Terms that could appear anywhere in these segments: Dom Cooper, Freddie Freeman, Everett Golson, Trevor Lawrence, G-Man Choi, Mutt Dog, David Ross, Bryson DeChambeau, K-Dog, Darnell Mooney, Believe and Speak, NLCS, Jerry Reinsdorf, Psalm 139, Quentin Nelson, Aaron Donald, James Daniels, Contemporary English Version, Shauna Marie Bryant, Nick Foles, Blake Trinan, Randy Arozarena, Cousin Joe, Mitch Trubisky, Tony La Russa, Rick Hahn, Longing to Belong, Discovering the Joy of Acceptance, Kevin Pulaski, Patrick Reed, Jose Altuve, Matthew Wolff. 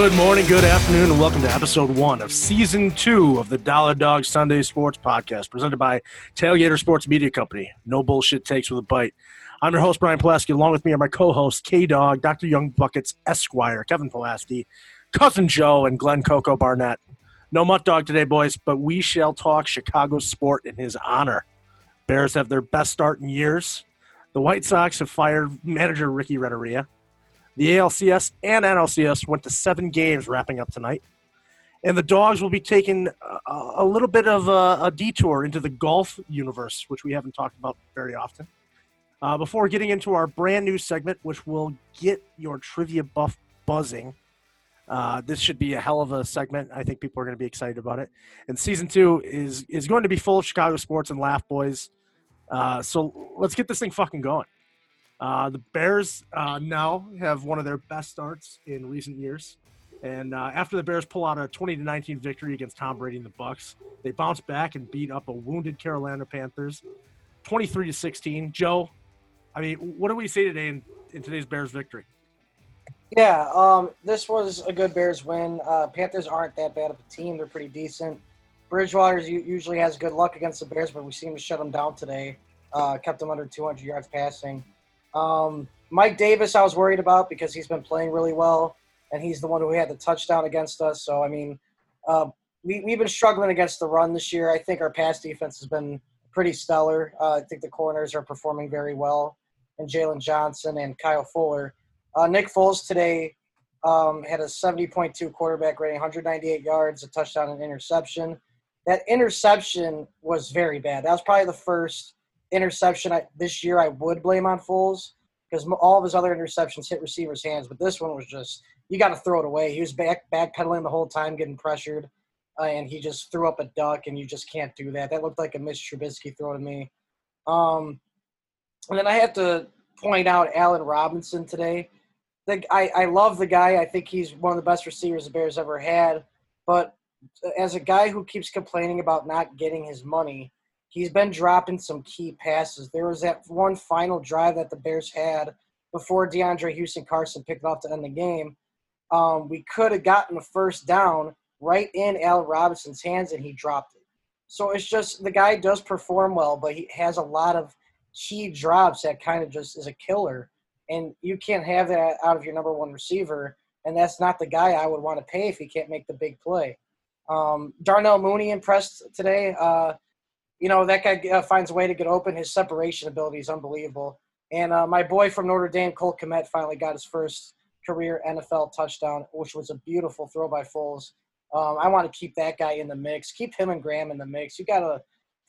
Good morning, good afternoon, and welcome to episode 1 of season 2 of the Dollar Dog Sunday Sports Podcast, presented by Tailgater Sports Media Company. No bullshit takes with a bite. I'm your host, Brian Pulaski. Along with me are my co-hosts, K-Dog, Dr. Young Buckets, Esquire, Kevin Pulaski, Cousin Joe, and Glenn Coco Barnett. No Mutt Dog today, boys, but we shall talk Chicago sport in his honor. Bears have their best start in years. The White Sox have fired manager Rickie Renteria. The ALCS and NLCS went to 7 games wrapping up tonight. And the Dogs will be taking a little bit of a detour into the golf universe, which we haven't talked about very often. Before getting into our brand new segment, which will get your trivia buff buzzing. This should be a hell of a segment. I think people are going to be excited about it. And season 2 is going to be full of Chicago sports and laugh, boys. So let's get this thing fucking going. The Bears now have one of their best starts in recent years. And after the Bears pull out a 20-19 victory against Tom Brady and the Bucks, they bounce back and beat up a wounded Carolina Panthers 23-16. Joe, I mean, what do we say today in today's Bears victory? Yeah, this was a good Bears win. Panthers aren't that bad of a team. They're pretty decent. Bridgewater usually has good luck against the Bears, but we seem to shut them down today. Kept them under 200 yards passing. Mike Davis I was worried about because he's been playing really well, and he's the one who had the touchdown against us. So, I mean, we've been struggling against the run this year. I think our pass defense has been pretty stellar. I think the corners are performing very well, and Jalen Johnson and Kyle Fuller. Nick Foles today had a 70.2 quarterback rating, 198 yards, a touchdown, and interception. That interception was very bad. That was probably the first interception this year I would blame on Foles, because all of his other interceptions hit receivers' hands, but this one was just – you got to throw it away. He was backpedaling the whole time, getting pressured, and he just threw up a duck, and you just can't do that. That looked like a Mitch Trubisky throw to me. And then I have to point out Allen Robinson today. I love the guy. I think he's one of the best receivers the Bears ever had, but as a guy who keeps complaining about not getting his money, he's been dropping some key passes. There was that one final drive that the Bears had before DeAndre Houston Carson picked it off to end the game. We could have gotten a first down right in Allen Robinson's hands, and he dropped it. So it's just the guy does perform well, but he has a lot of key drops that kind of just is a killer. And you can't have that out of your number one receiver, and that's not the guy I would want to pay if he can't make the big play. Darnell Mooney impressed today. You know, that guy finds a way to get open. His separation ability is unbelievable. And my boy from Notre Dame, Cole Kmet, finally got his first career NFL touchdown, which was a beautiful throw by Foles. I want to keep that guy in the mix. Keep him and Graham in the mix. You got to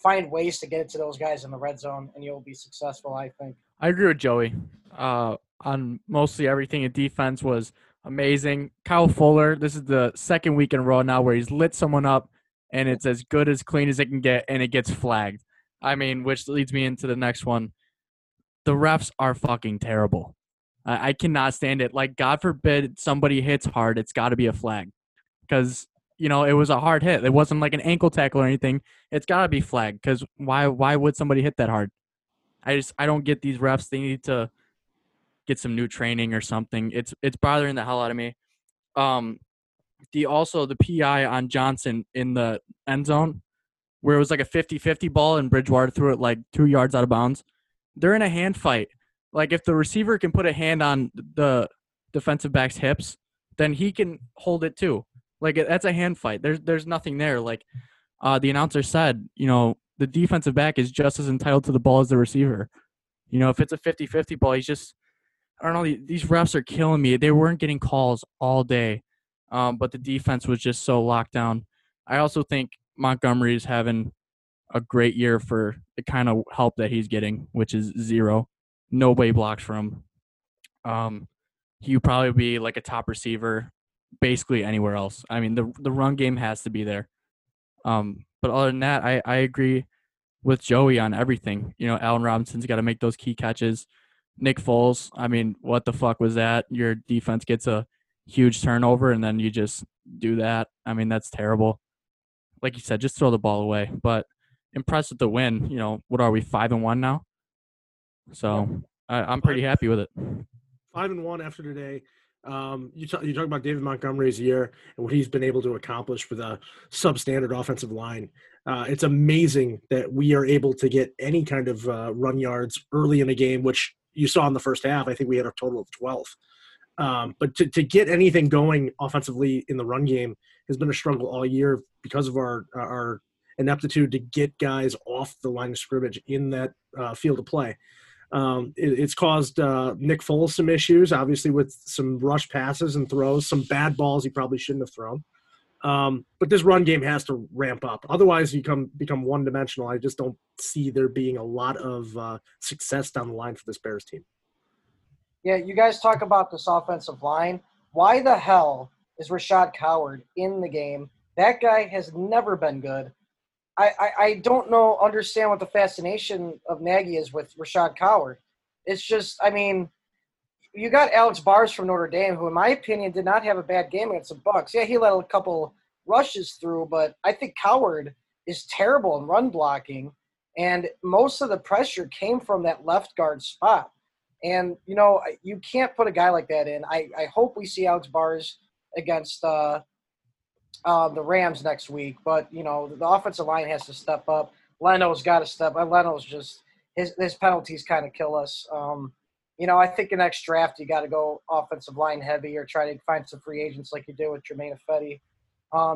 find ways to get it to those guys in the red zone, and you'll be successful, I think. I agree with Joey on mostly everything. In defense was amazing. Kyle Fuller, this is the second week in a row now where he's lit someone up, and it's as good as clean as it can get, and it gets flagged. I mean, which leads me into the next one. The refs are fucking terrible. I cannot stand it. Like, God forbid somebody hits hard, it's got to be a flag. Because, you know, it was a hard hit. It wasn't like an ankle tackle or anything. It's got to be flagged, because why would somebody hit that hard? I don't get these refs. They need to get some new training or something. It's bothering the hell out of me. The PI on Johnson in the end zone, where it was like a 50-50 ball and Bridgewater threw it like 2 yards out of bounds. They're in a hand fight. Like, if the receiver can put a hand on the defensive back's hips, then he can hold it too. Like, that's a hand fight. There's nothing there. Like, the announcer said, you know, the defensive back is just as entitled to the ball as the receiver. You know, if it's a 50-50 ball, he's just – I don't know. These refs are killing me. They weren't getting calls all day. But the defense was just so locked down. I also think Montgomery is having a great year for the kind of help that he's getting, which is zero. Nobody blocks for him. He'll probably be like a top receiver basically anywhere else. I mean, the run game has to be there. But other than that, I agree with Joey on everything. You know, Allen Robinson's got to make those key catches. Nick Foles, I mean, what the fuck was that? Your defense gets a huge turnover, and then you just do that. I mean, that's terrible. Like you said, just throw the ball away. But impressed with the win. You know, what are we, 5-1 now? So I'm pretty happy with it. 5-1 after today. You talk about David Montgomery's year and what he's been able to accomplish for the substandard offensive line. It's amazing that we are able to get any kind of run yards early in a game, which you saw in the first half. I think we had a total of 12. But to get anything going offensively in the run game has been a struggle all year because of our ineptitude to get guys off the line of scrimmage in that field of play. It's caused Nick Foles some issues, obviously, with some rush passes and throws, some bad balls he probably shouldn't have thrown. But this run game has to ramp up. Otherwise, you become one-dimensional. I just don't see there being a lot of success down the line for this Bears team. Yeah, you guys talk about this offensive line. Why the hell is Rashad Coward in the game? That guy has never been good. I don't know, understand what the fascination of Nagy is with Rashad Coward. It's just, I mean, you got Alex Bars from Notre Dame, who in my opinion did not have a bad game against the Bucs. Yeah, he let a couple rushes through, but I think Coward is terrible in run blocking, and most of the pressure came from that left guard spot. And, you know, you can't put a guy like that in. I hope we see Alex Bars against the Rams next week, but, you know, the offensive line has to step up. Leno's got to step up. Leno's just – his penalties kind of kill us. You know, I think the next draft you got to go offensive line heavy or try to find some free agents like you do with Jermaine Effetti.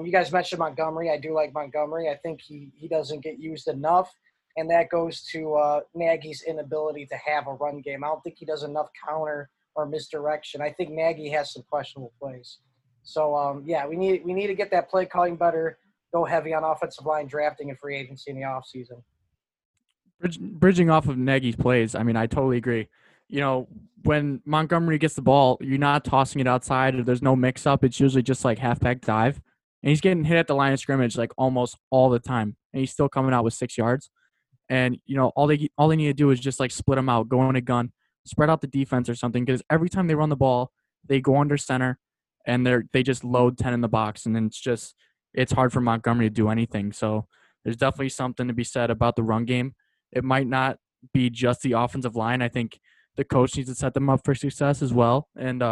You guys mentioned Montgomery. I do like Montgomery. I think he doesn't get used enough, and that goes to Nagy's inability to have a run game. I don't think he does enough counter or misdirection. I think Nagy has some questionable plays. So, yeah, we need to get that play calling better, go heavy on offensive line drafting and free agency in the offseason. Bridging off of Nagy's plays, I mean, I totally agree. You know, when Montgomery gets the ball, you're not tossing it outside. Or there's no mix-up. It's usually just like halfback dive. And he's getting hit at the line of scrimmage like almost all the time. And he's still coming out with 6 yards. And, you know, all they need to do is just like split him out, go on a gun, spread out the defense or something. Because every time they run the ball, they go under center. And they just load 10 in the box, and then it's hard for Montgomery to do anything. So there's definitely something to be said about the run game. It might not be just the offensive line. I think the coach needs to set them up for success as well. And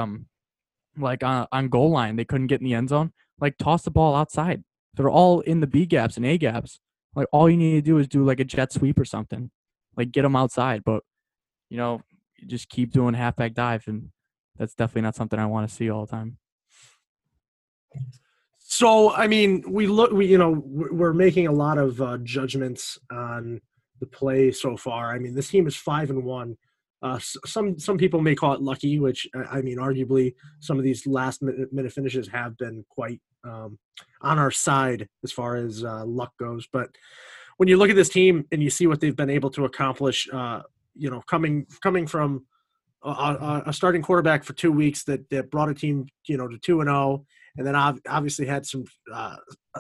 like on goal line, they couldn't get in the end zone. Like toss the ball outside. They're all in the B gaps and A gaps. Like all you need to do is do like a jet sweep or something. Like get them outside, but you know, just keep doing halfback dive, and that's definitely not something I want to see all the time. So, I mean, we're making a lot of judgments on the play so far. I mean, this team is 5-1. Some people may call it lucky, which, I mean, arguably some of these last-minute finishes have been quite on our side as far as luck goes. But when you look at this team and you see what they've been able to accomplish, you know, coming from a starting quarterback for 2 weeks that brought a team, you know, to 2-0, and then obviously had some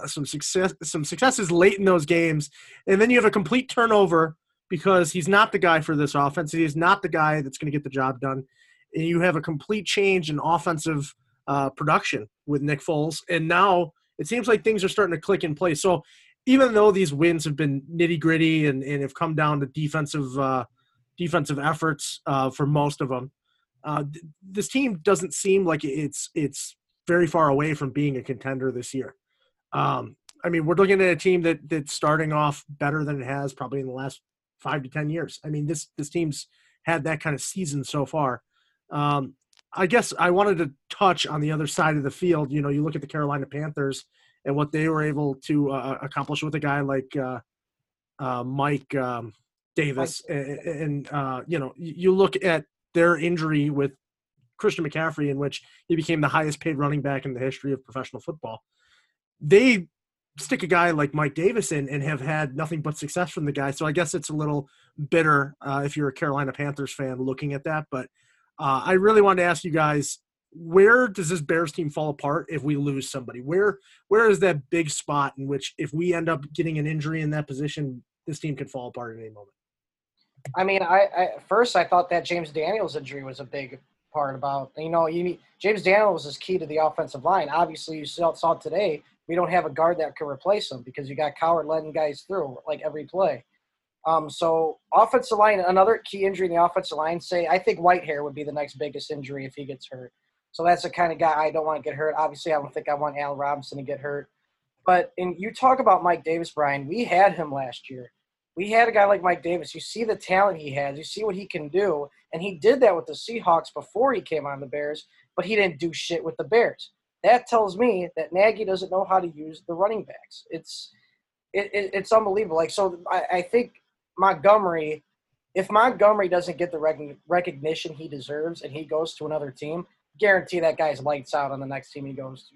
successes late in those games, and then you have a complete turnover because he's not the guy for this offense. He's not the guy that's going to get the job done, and you have a complete change in offensive production with Nick Foles. And now it seems like things are starting to click in place. So even though these wins have been nitty gritty and have come down to defensive efforts for most of them, this team doesn't seem like it's very far away from being a contender this year. I mean, we're looking at a team that's starting off better than it has probably in the last 5 to 10 years. I mean, this team's had that kind of season so far. I guess I wanted to touch on the other side of the field. You know, you look at the Carolina Panthers and what they were able to accomplish with a guy like Mike Davis. And you know, you look at their injury with Christian McCaffrey, in which he became the highest paid running back in the history of professional football. They stick a guy like Mike Davis in and have had nothing but success from the guy. So I guess it's a little bitter if you're a Carolina Panthers fan looking at that. But I really wanted to ask you guys, where does this Bears team fall apart if we lose somebody? Where is that big spot in which if we end up getting an injury in that position, this team could fall apart at any moment? I mean, I thought that James Daniels injury was a big part about, you know, James Daniels is key to the offensive line. Obviously, you saw today we don't have a guard that can replace him because you got Coward letting guys through like every play. So offensive line, another key injury in the offensive line. I think Whitehair would be the next biggest injury if he gets hurt. So that's the kind of guy I don't want to get hurt. Obviously, I don't think I want Allen Robinson to get hurt. But in, you talk about Mike Davis, Brian. We had him last year. We had a guy like Mike Davis. You see the talent he has. You see what he can do. And he did that with the Seahawks before he came on the Bears, but he didn't do shit with the Bears. That tells me that Nagy doesn't know how to use the running backs. It's unbelievable. Like, so I think Montgomery, if Montgomery doesn't get the recognition he deserves and he goes to another team, guarantee that guy's lights out on the next team he goes to.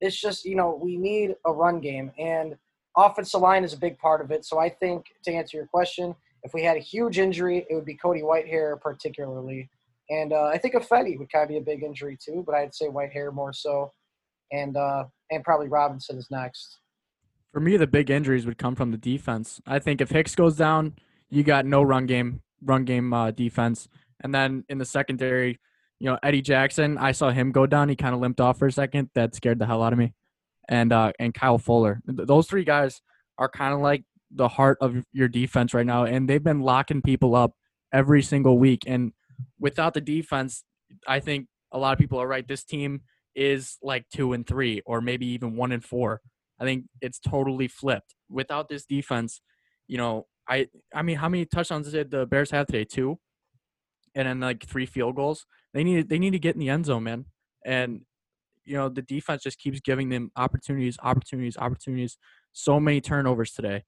It's just, you know, we need a run game, and offensive line is a big part of it. So I think, to answer your question, if we had a huge injury, it would be Cody Whitehair particularly. And I think Effetti would kind of be a big injury too, but I'd say Whitehair more so. And probably Robinson is next. For me, the big injuries would come from the defense. I think if Hicks goes down, you got no run game defense. And then in the secondary, you know, Eddie Jackson, I saw him go down. He kind of limped off for a second. That scared the hell out of me. And Kyle Fuller. Those three guys are kind of like the heart of your defense right now, and they've been locking people up every single week. And without the defense, I think a lot of people are right. This team is like 2-3 or maybe even 1-4. I think it's totally flipped. Without this defense, you know, I mean, how many touchdowns did the Bears have today? 2? And then like 3 field goals. They need to get in the end zone, man. And, you know, the defense just keeps giving them opportunities. So many turnovers today.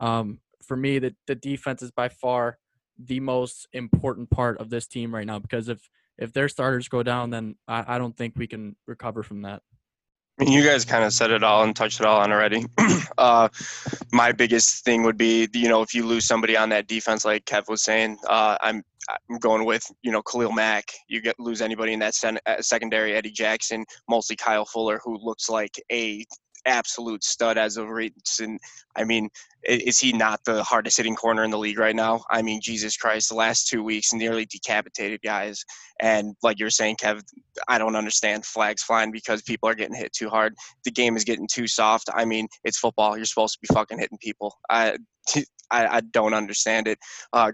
For me, the defense is by far the most important part of this team right now, because if their starters go down, then I don't think we can recover from that. I mean, you guys kind of said it all and touched it all on already. My biggest thing would be, you know, if you lose somebody on that defense, like Kev was saying, I'm going with, you know, Khalil Mack. You lose anybody in that secondary, Eddie Jackson, mostly Kyle Fuller, who looks like a absolute stud as of recent. I mean, is he not the hardest hitting corner in the league right now? I mean, Jesus Christ, the last 2 weeks nearly decapitated guys. And like you're saying, Kev, I don't understand flags flying because people are getting hit too hard. The game is getting too soft. I mean, it's football. You're supposed to be fucking hitting people. I don't understand it.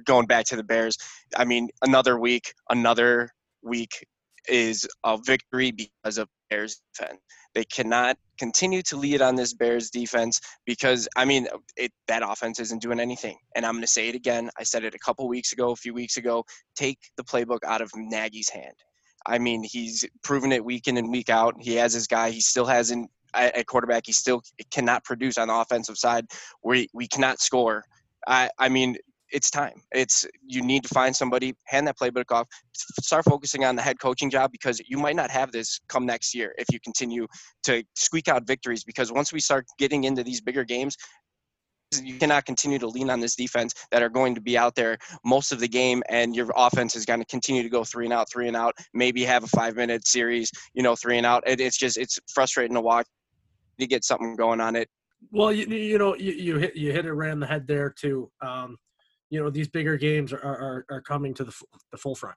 Going back to the Bears, I mean, another week is a victory because of Bears defense. They cannot continue to lead on this Bears defense because, I mean, that offense isn't doing anything. And I'm going to say it again. I said it a few weeks ago. Take the playbook out of Nagy's hand. I mean, he's proven it week in and week out. He has his guy. He still hasn't at quarterback. He still cannot produce on the offensive side. We cannot score. I mean, it's time. You need to find somebody, hand that playbook off, start focusing on the head coaching job, because you might not have this come next year if you continue to squeak out victories. Because once we start getting into these bigger games, you cannot continue to lean on this defense that are going to be out there most of the game, and your offense is going to continue to go 3 and out, maybe have a 5-minute series, you know, 3 and out. It's frustrating to watch. You get something going on it. Well, you hit it right on the head there too. You know, these bigger games are coming to the full front.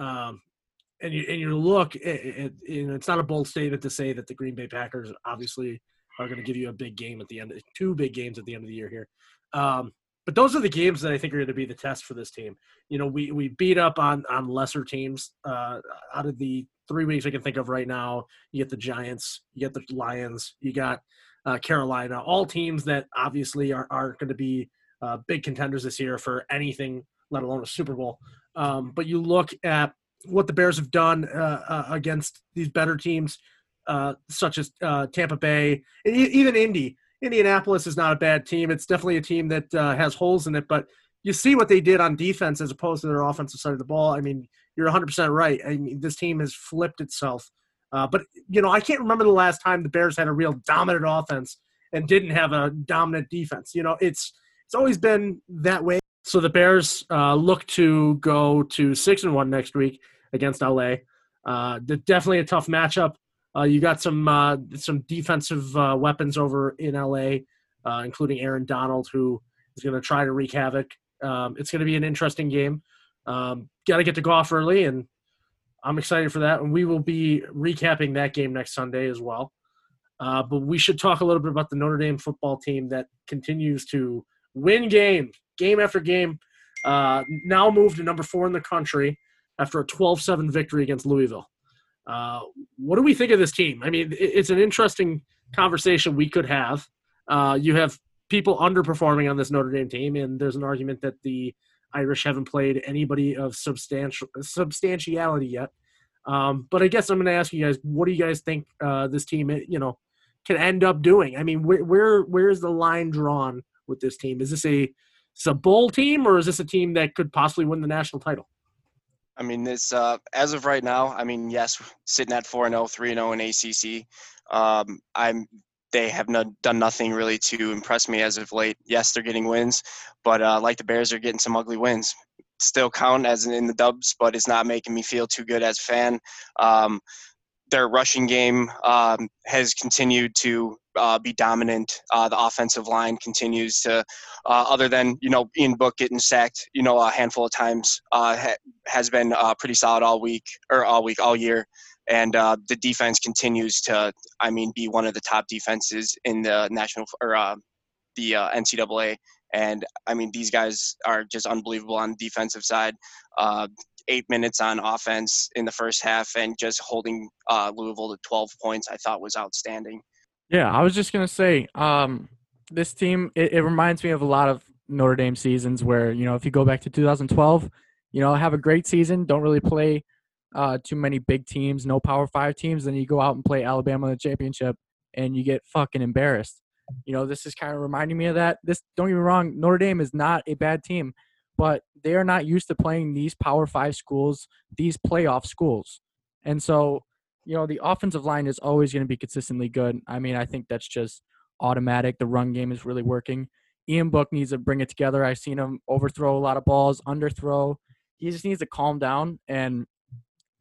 And you look, you know, it's not a bold statement to say that the Green Bay Packers obviously are going to give you a big game at the end, 2 big games at the end of the year here. But those are the games that I think are going to be the test for this team. You know, we beat up on lesser teams. Out of the 3 weeks I can think of right now, you get the Giants, you get the Lions, you got Carolina, all teams that obviously aren't going to be big contenders this year for anything, let alone a Super Bowl. But you look at what the Bears have done against these better teams, such as Tampa Bay, and even Indy. Indianapolis is not a bad team. It's definitely a team that has holes in it, but you see what they did on defense as opposed to their offensive side of the ball. I mean, you're 100% right. I mean, this team has flipped itself. But, you know, I can't remember the last time the Bears had a real dominant offense and didn't have a dominant defense. You know, it's always been that way. So the Bears look to go to 6-1 next week against LA. Definitely a tough matchup. You got some defensive weapons over in LA, including Aaron Donald, who is going to try to wreak havoc. It's going to be an interesting game. Got to get to Goff early, and I'm excited for that. And we will be recapping that game next Sunday as well. But we should talk a little bit about the Notre Dame football team that continues to win game after game, now moved to number 4 in the country after a 12-7 victory against Louisville. What do we think of this team? I mean, it's an interesting conversation we could have. You have people underperforming on this Notre Dame team, and there's an argument that the Irish haven't played anybody of substantiality yet. But I guess I'm going to ask you guys, what do you guys think this team, can end up doing? I mean, where is the line drawn with this team? Is this a bowl team, or is this a team that could possibly win the national title? I mean, this as of right now, I mean, yes, sitting at 4-0, 3-0 in ACC. They have done nothing really to impress me as of late. Yes, they're getting wins, but like the Bears, they're getting some ugly wins. Still count as in the dubs, but it's not making me feel too good as a fan. Their rushing game has continued to be dominant. The offensive line continues to, other than, Ian Book getting sacked, a handful of times, has been pretty solid all year. And the defense continues to, be one of the top defenses in the national or the NCAA. And these guys are just unbelievable on the defensive side. 8 minutes on offense in the first half, and just holding Louisville to 12 points, I thought was outstanding. Yeah, I was just gonna say, this team it reminds me of a lot of Notre Dame seasons where if you go back to 2012, have a great season, don't really play too many big teams, no Power 5 teams, then you go out and play Alabama in the championship and you get fucking embarrassed. This is kind of reminding me of that. Don't get me wrong, Notre Dame is not a bad team, but they are not used to playing these Power 5 schools, these playoff schools. And so, the offensive line is always going to be consistently good. I think that's just automatic. The run game is really working. Ian Book needs to bring it together. I've seen him overthrow a lot of balls, underthrow. He just needs to calm down. And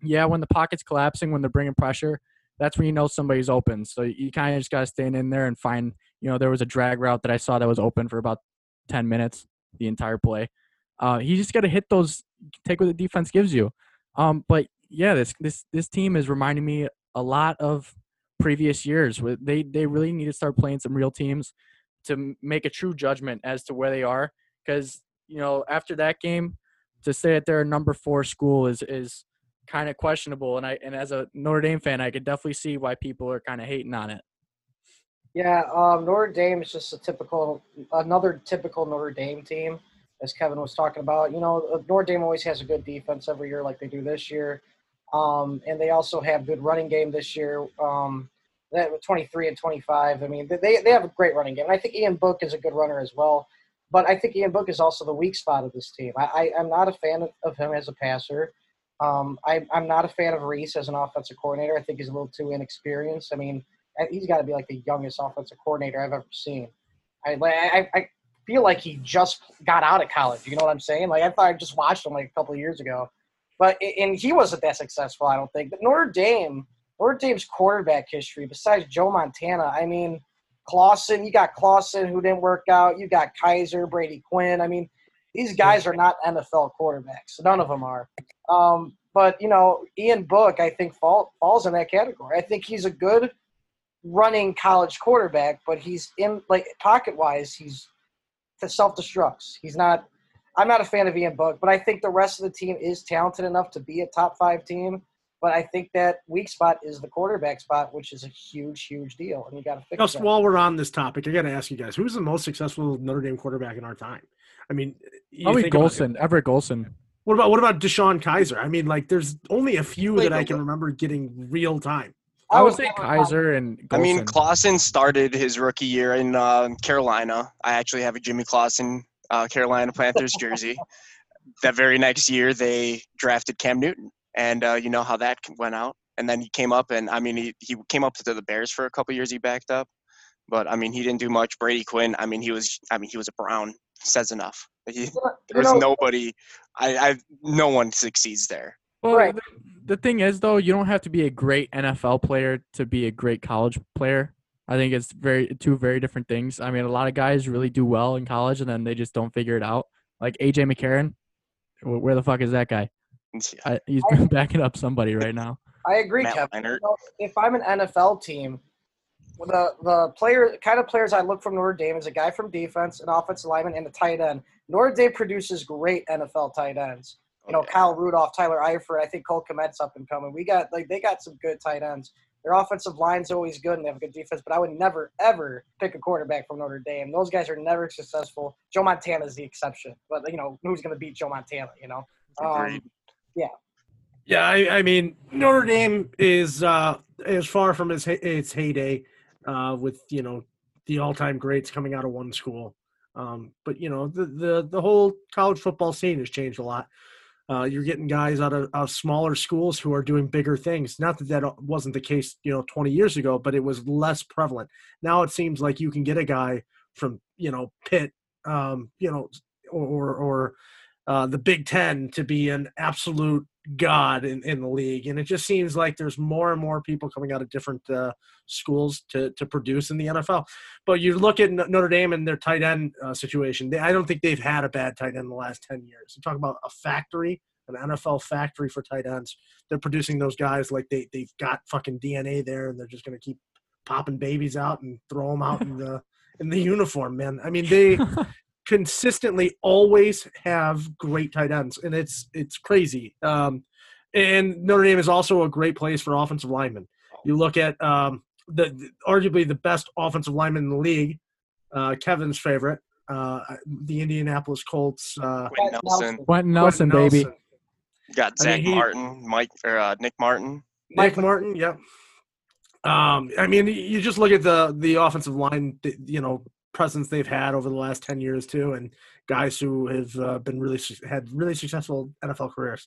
yeah, when the pocket's collapsing, when they're bringing pressure, that's when somebody's open. So you kind of just got to stand in there and find, there was a drag route that I saw that was open for about 10 minutes, the entire play. You just got to hit those, take what the defense gives you. But yeah, this team is reminding me a lot of previous years. They really need to start playing some real teams to make a true judgment as to where they are. Because, after that game, to say that they're a number 4 school is kind of questionable, and as a Notre Dame fan, I could definitely see why people are kind of hating on it. Yeah, Notre Dame is just another typical Notre Dame team, as Kevin was talking about. Notre Dame always has a good defense every year, like they do this year, and they also have good running game this year. That 23 and 25. They have a great running game, and I think Ian Book is a good runner as well. But I think Ian Book is also the weak spot of this team. I'm not a fan of him as a passer. I'm not a fan of Reese as an offensive coordinator. I think he's a little too inexperienced. He's got to be like the youngest offensive coordinator I've ever seen. I feel like he just got out of college. You know what I'm saying? I thought I just watched him a couple of years ago, and he wasn't that successful, I don't think. But Notre Dame's quarterback history, besides Joe Montana, Clausen. You got Clausen who didn't work out. You got Kizer, Brady Quinn. These guys are not NFL quarterbacks. None of them are. But, Ian Book, I think, falls in that category. I think he's a good running college quarterback, but he's pocket-wise, he's self-destructs. I'm not a fan of Ian Book, but I think the rest of the team is talented enough to be a top 5 team. But I think that weak spot is the quarterback spot, which is a huge, huge deal, and you got to fix it. Just while we're on this topic, I got to ask you guys, who's the most successful Notre Dame quarterback in our time? Everett Golson. What about DeShone Kizer? There's only a few that I can remember getting real time. I would say Kizer and Golson. Clausen started his rookie year in Carolina. I actually have a Jimmy Clausen Carolina Panthers jersey. That very next year, they drafted Cam Newton. And you know how that went out. And then he came up, and he came up to the Bears for a couple years. He backed up, but he didn't do much. Brady Quinn, he was a Brown. Says enough. Nobody. No one succeeds there. Well, right. The thing is, though, you don't have to be a great NFL player to be a great college player. I think it's two very different things. A lot of guys really do well in college, and then they just don't figure it out. Like AJ McCarron, where the fuck is that guy? He's backing up somebody right now. I agree, Kevin. If I'm an NFL team, the kind of players I look from Notre Dame is a guy from defense, an offensive lineman, and a tight end. Notre Dame produces great NFL tight ends. You know, Kyle Rudolph, Tyler Eifert, I think Cole Kmet's up and coming. We got they got some good tight ends. Their offensive line's always good and they have a good defense, but I would never, ever pick a quarterback from Notre Dame. Those guys are never successful. Joe Montana's the exception. But, you know, who's going to beat Joe Montana, you know? Yeah. Yeah, I mean, Notre Dame is far from its heyday with, you know, the all-time greats coming out of one school. But, you know, the whole college football scene has changed a lot. You're getting guys out of smaller schools who are doing bigger things. Not that wasn't the case, you know, 20 years ago, but it was less prevalent. Now it seems like you can get a guy from, you know, Pitt, you know, or the Big Ten to be an absolute god in the league. And it just seems like there's more and more people coming out of different schools to produce in the NFL. But you look at Notre Dame and their tight end situation. I don't think they've had a bad tight end in the last 10 years. I'm talking about a factory, an NFL factory for tight ends. They're producing those guys like they've got fucking DNA there, and they're just going to keep popping babies out and throw them out in the uniform, man. I mean, they – consistently always have great tight ends, and it's crazy. And Notre Dame is also a great place for offensive linemen. You look at the arguably the best offensive lineman in the league, Kevin's favorite, the Indianapolis Colts. Quentin Nelson, baby. You got Zach Martin, Nick Martin. Mike Martin, yep. I mean, you just look at the offensive line, you know, presence they've had over the last 10 years too, and guys who have had really successful NFL careers.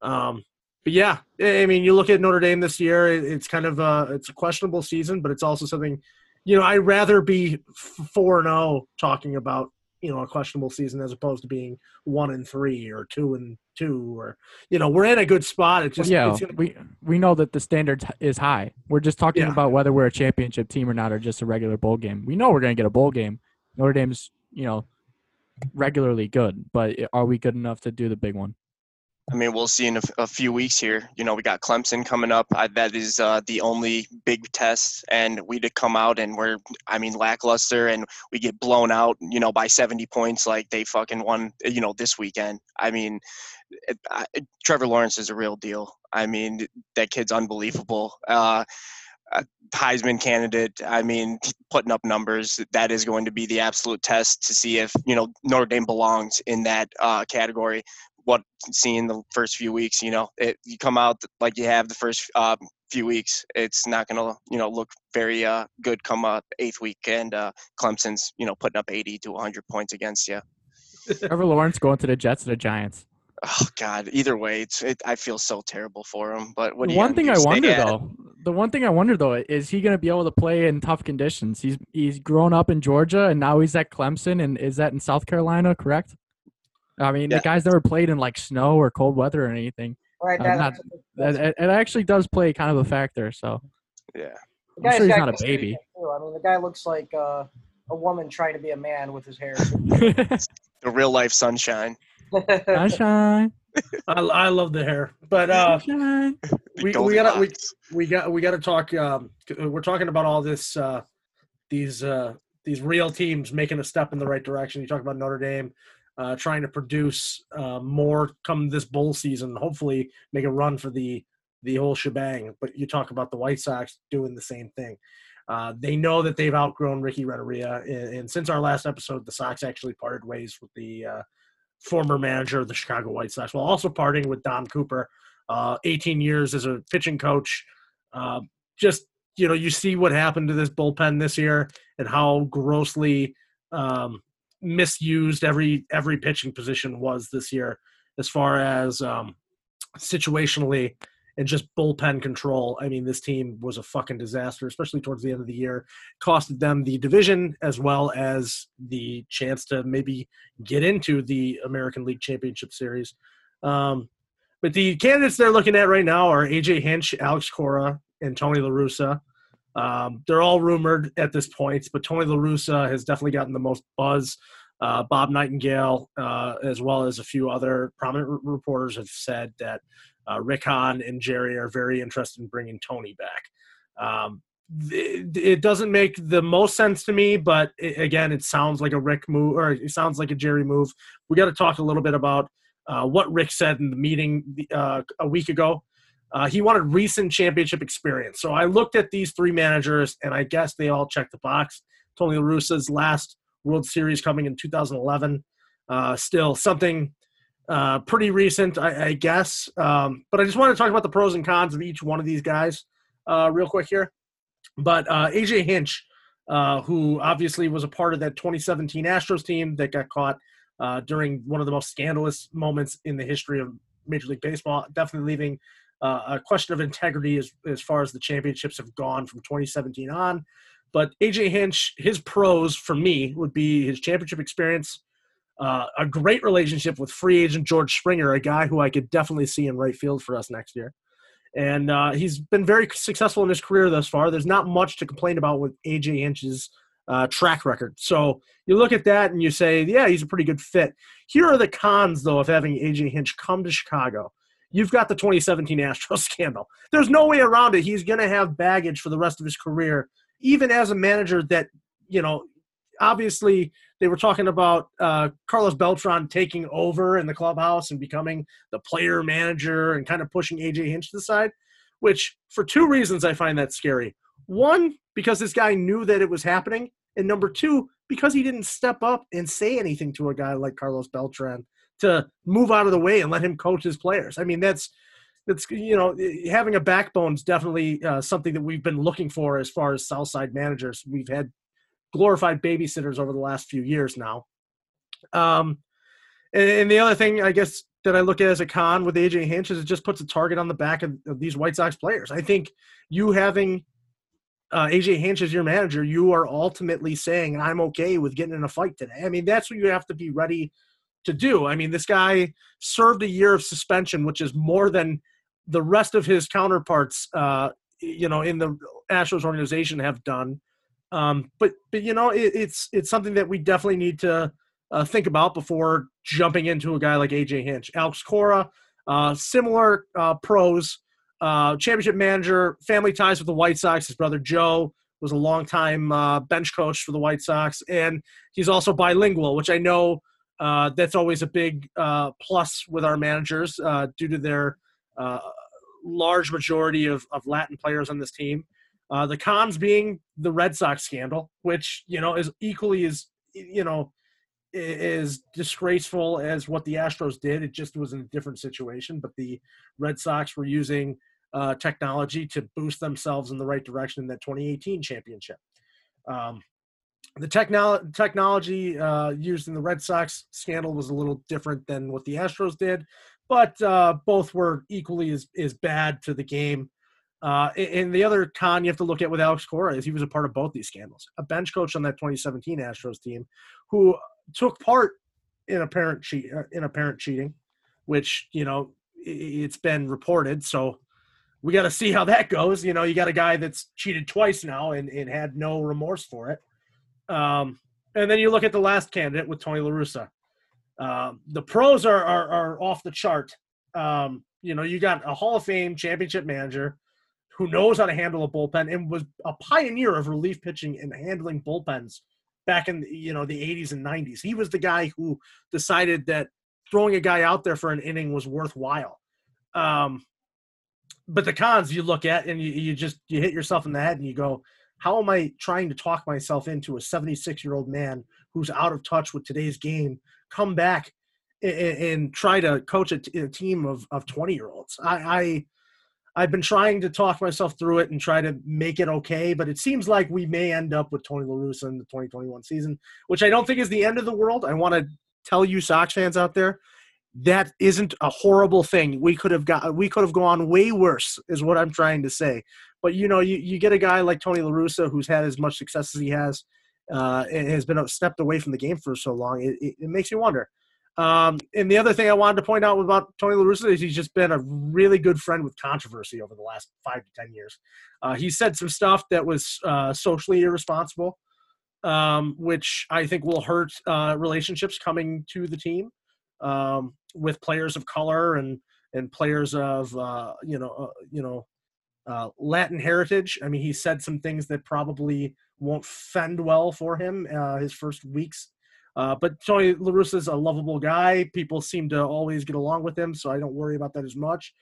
But yeah, I mean, you look at Notre Dame this year, it's kind of it's a questionable season, but it's also something, you know, I'd rather be 4-0 talking about, you know, a questionable season as opposed to being 1-3 or 2-2, or, you know, we're in a good spot. It's just, well, yeah, we know that the standard is high. We're just talking about whether we're a championship team or not, or just a regular bowl game. We know we're going to get a bowl game. Notre Dame's, you know, regularly good, but are we good enough to do the big one? I mean, we'll see in a few weeks here. You know, we got Clemson coming up. That is the only big test, and we to come out and we're, I mean, lackluster, and we get blown out, you know, by 70 points like they fucking won, you know, this weekend. I mean, Trevor Lawrence is a real deal. I mean, that kid's unbelievable. Heisman candidate. I mean, putting up numbers, that is going to be the absolute test to see if, you know, Notre Dame belongs in that category. What seeing the first few weeks, you know, you come out like you have the first few weeks, it's not going to, you know, look very good come up eighth week, and Clemson's, you know, putting up 80 to 100 points against you. Trevor Lawrence going to the Jets or the Giants. Oh God, either way, I feel so terrible for him. But what do you the one thing I wonder though, is he going to be able to play in tough conditions? He's grown up in Georgia, and now he's at Clemson, and is that in South Carolina, correct? I mean, the guy's never played in, like, snow or cold weather or anything. Right. It actually does play kind of a factor, so. Yeah. I'm sure he's not a baby. I mean, the guy looks like a woman trying to be a man with his hair. The real-life sunshine. Sunshine. I love the hair. But we gotta talk we're talking about all this these real teams making a step in the right direction. You talk about Notre Dame trying to produce more come this bowl season, hopefully make a run for the whole shebang. But you talk about the White Sox doing the same thing. They know that they've outgrown Rickie Renteria, and since our last episode, the Sox actually parted ways with the former manager of the Chicago White Sox, while also parting with Dom Cooper, 18 years as a pitching coach. Just, you know, you see what happened to this bullpen this year and how grossly misused every pitching position was this year, as far as situationally and just bullpen control. I mean, this team was a fucking disaster, especially towards the end of the year. Costed them the division as well as the chance to maybe get into the American League Championship Series. But the candidates they're looking at right now are AJ Hinch, Alex Cora, and Tony La Russa. They're all rumored at this point, but Tony La Russa has definitely gotten the most buzz. Bob Nightingale, as well as a few other prominent reporters, have said that Rick Hahn and Jerry are very interested in bringing Tony back. It doesn't make the most sense to me, but again, it sounds like a Rick move, or it sounds like a Jerry move. We got to talk a little bit about what Rick said in the meeting a week ago. He wanted recent championship experience. So I looked at these three managers, and I guess they all checked the box. Tony La Russa's last World Series coming in 2011. Still something pretty recent, I guess. But I just want to talk about the pros and cons of each one of these guys real quick here. But AJ Hinch, who obviously was a part of that 2017 Astros team that got caught during one of the most scandalous moments in the history of Major League Baseball, definitely leaving – a question of integrity as far as the championships have gone from 2017 on. But AJ Hinch, his pros for me would be his championship experience, a great relationship with free agent George Springer, a guy who I could definitely see in right field for us next year. And he's been very successful in his career thus far. There's not much to complain about with AJ Hinch's track record. So you look at that and you say, yeah, he's a pretty good fit. Here are the cons, though, of having AJ Hinch come to Chicago. You've got the 2017 Astros scandal. There's no way around it. He's going to have baggage for the rest of his career, even as a manager that, you know, obviously they were talking about Carlos Beltran taking over in the clubhouse and becoming the player manager and kind of pushing AJ Hinch to the side, which for two reasons I find that scary. One, because this guy knew that it was happening. And number two, because he didn't step up and say anything to a guy like Carlos Beltran to move out of the way and let him coach his players. I mean, that's you know, having a backbone is definitely something that we've been looking for as far as Southside managers. We've had glorified babysitters over the last few years now. And the other thing, I guess, that I look at as a con with AJ Hinch is it just puts a target on the back of these White Sox players. I think you having AJ Hinch as your manager, you are ultimately saying, I'm okay with getting in a fight today. I mean, that's what you have to be ready to do. I mean, this guy served a year of suspension, which is more than the rest of his counterparts, you know, in the Astros organization have done. But you know, it's something that we definitely need to think about before jumping into a guy like AJ Hinch. Alex Cora, similar pros, championship manager, family ties with the White Sox. His brother Joe was a longtime bench coach for the White Sox, and he's also bilingual, which I know. That's always a big plus with our managers due to their large majority of Latin players on this team. The cons being the Red Sox scandal, which, you know, is equally as, you know, is disgraceful as what the Astros did. It just was in a different situation, but the Red Sox were using technology to boost themselves in the right direction in that 2018 championship. The technology used in the Red Sox scandal was a little different than what the Astros did, but both were equally as bad to the game. And the other con you have to look at with Alex Cora is he was a part of both these scandals, a bench coach on that 2017 Astros team who took part in apparent cheating, which, you know, it's been reported. So we got to see how that goes. You know, you got a guy that's cheated twice now and had no remorse for it. And then you look at the last candidate with Tony La Russa. The pros are off the chart. You know, you got a Hall of Fame championship manager who knows how to handle a bullpen and was a pioneer of relief pitching and handling bullpens back in, you know, the 80s and 90s. He was the guy who decided that throwing a guy out there for an inning was worthwhile. But the cons you look at and you hit yourself in the head and you go, how am I trying to talk myself into a 76-year-old man who's out of touch with today's game, come back and try to coach a team of 20-year-olds? I've been trying to talk myself through it and try to make it okay, but it seems like we may end up with Tony La Russa in the 2021 season, which I don't think is the end of the world. I want to tell you Sox fans out there, that isn't a horrible thing. We could have gone way worse, is what I'm trying to say. But you know, you get a guy like Tony La Russa who's had as much success as he has, and has been stepped away from the game for so long. It makes you wonder. And the other thing I wanted to point out about Tony La Russa is he's just been a really good friend with controversy over the last 5 to 10 years. He said some stuff that was socially irresponsible, which I think will hurt relationships coming to the team. With players of color and players of Latin heritage. I mean, he said some things that probably won't fend well for him his first weeks But Tony La Russa is a lovable guy. People seem to always get along with him, so I don't worry about that as much.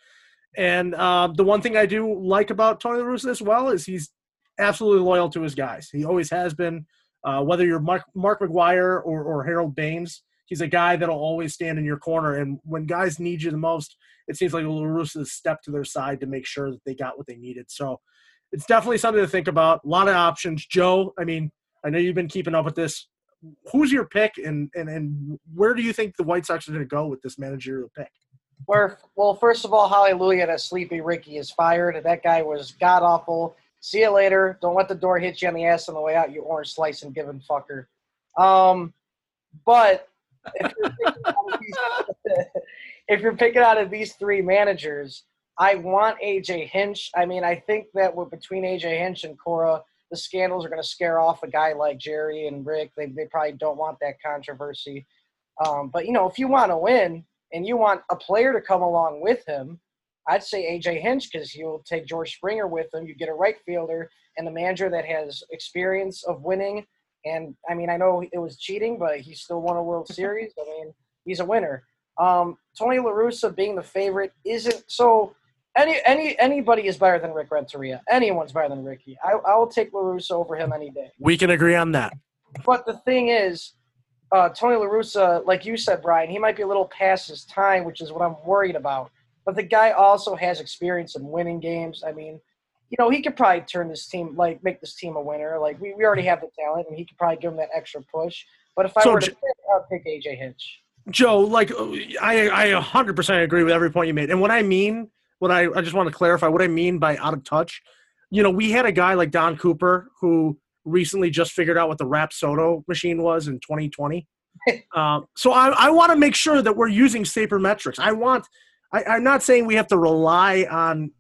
And the one thing I do like about Tony La Russa as well is he's absolutely loyal to his guys. He always has been, whether you're Mark McGwire or Harold Baines. He's a guy that'll always stand in your corner. And when guys need you the most, it seems like La Russa stepped to their side to make sure that they got what they needed. So it's definitely something to think about. A lot of options. Joe, I mean, I know you've been keeping up with this. Who's your pick, and where do you think the White Sox are going to go with this managerial pick? Well, first of all, hallelujah that Sleepy Ricky is fired. And that guy was god-awful. See you later. Don't let the door hit you on the ass on the way out, you orange slice and giving fucker. But if you're, if you're picking out of these three managers, I want AJ Hinch. I mean, I think that between AJ Hinch and Cora, the scandals are going to scare off a guy like Jerry and Rick. They probably don't want that controversy. But, you know, if you want to win and you want a player to come along with him, I'd say AJ Hinch, because he'll take George Springer with him. You get a right fielder and a manager that has experience of winning. And, I mean, I know it was cheating, but he still won a World Series. I mean, he's a winner. Tony La Russa being the favorite isn't so – Anybody is better than Rick Renteria. Anyone's better than Ricky. I will take La Russa over him any day. We can agree on that. But the thing is, Tony La Russa, like you said, Brian, he might be a little past his time, which is what I'm worried about. But the guy also has experience in winning games. I mean, you know, he could probably turn this team, like, make this team a winner. Like, we already have the talent, and he could probably give him that extra push. But if I were to pick, I would pick A.J. Hinch. Joe, like, I 100% agree with every point you made. And what I mean – I just want to clarify what I mean by out of touch. You know, we had a guy like Don Cooper who recently just figured out what the Rap Soto machine was in 2020. So I want to make sure that we're using sabermetrics. I'm not saying we have to rely on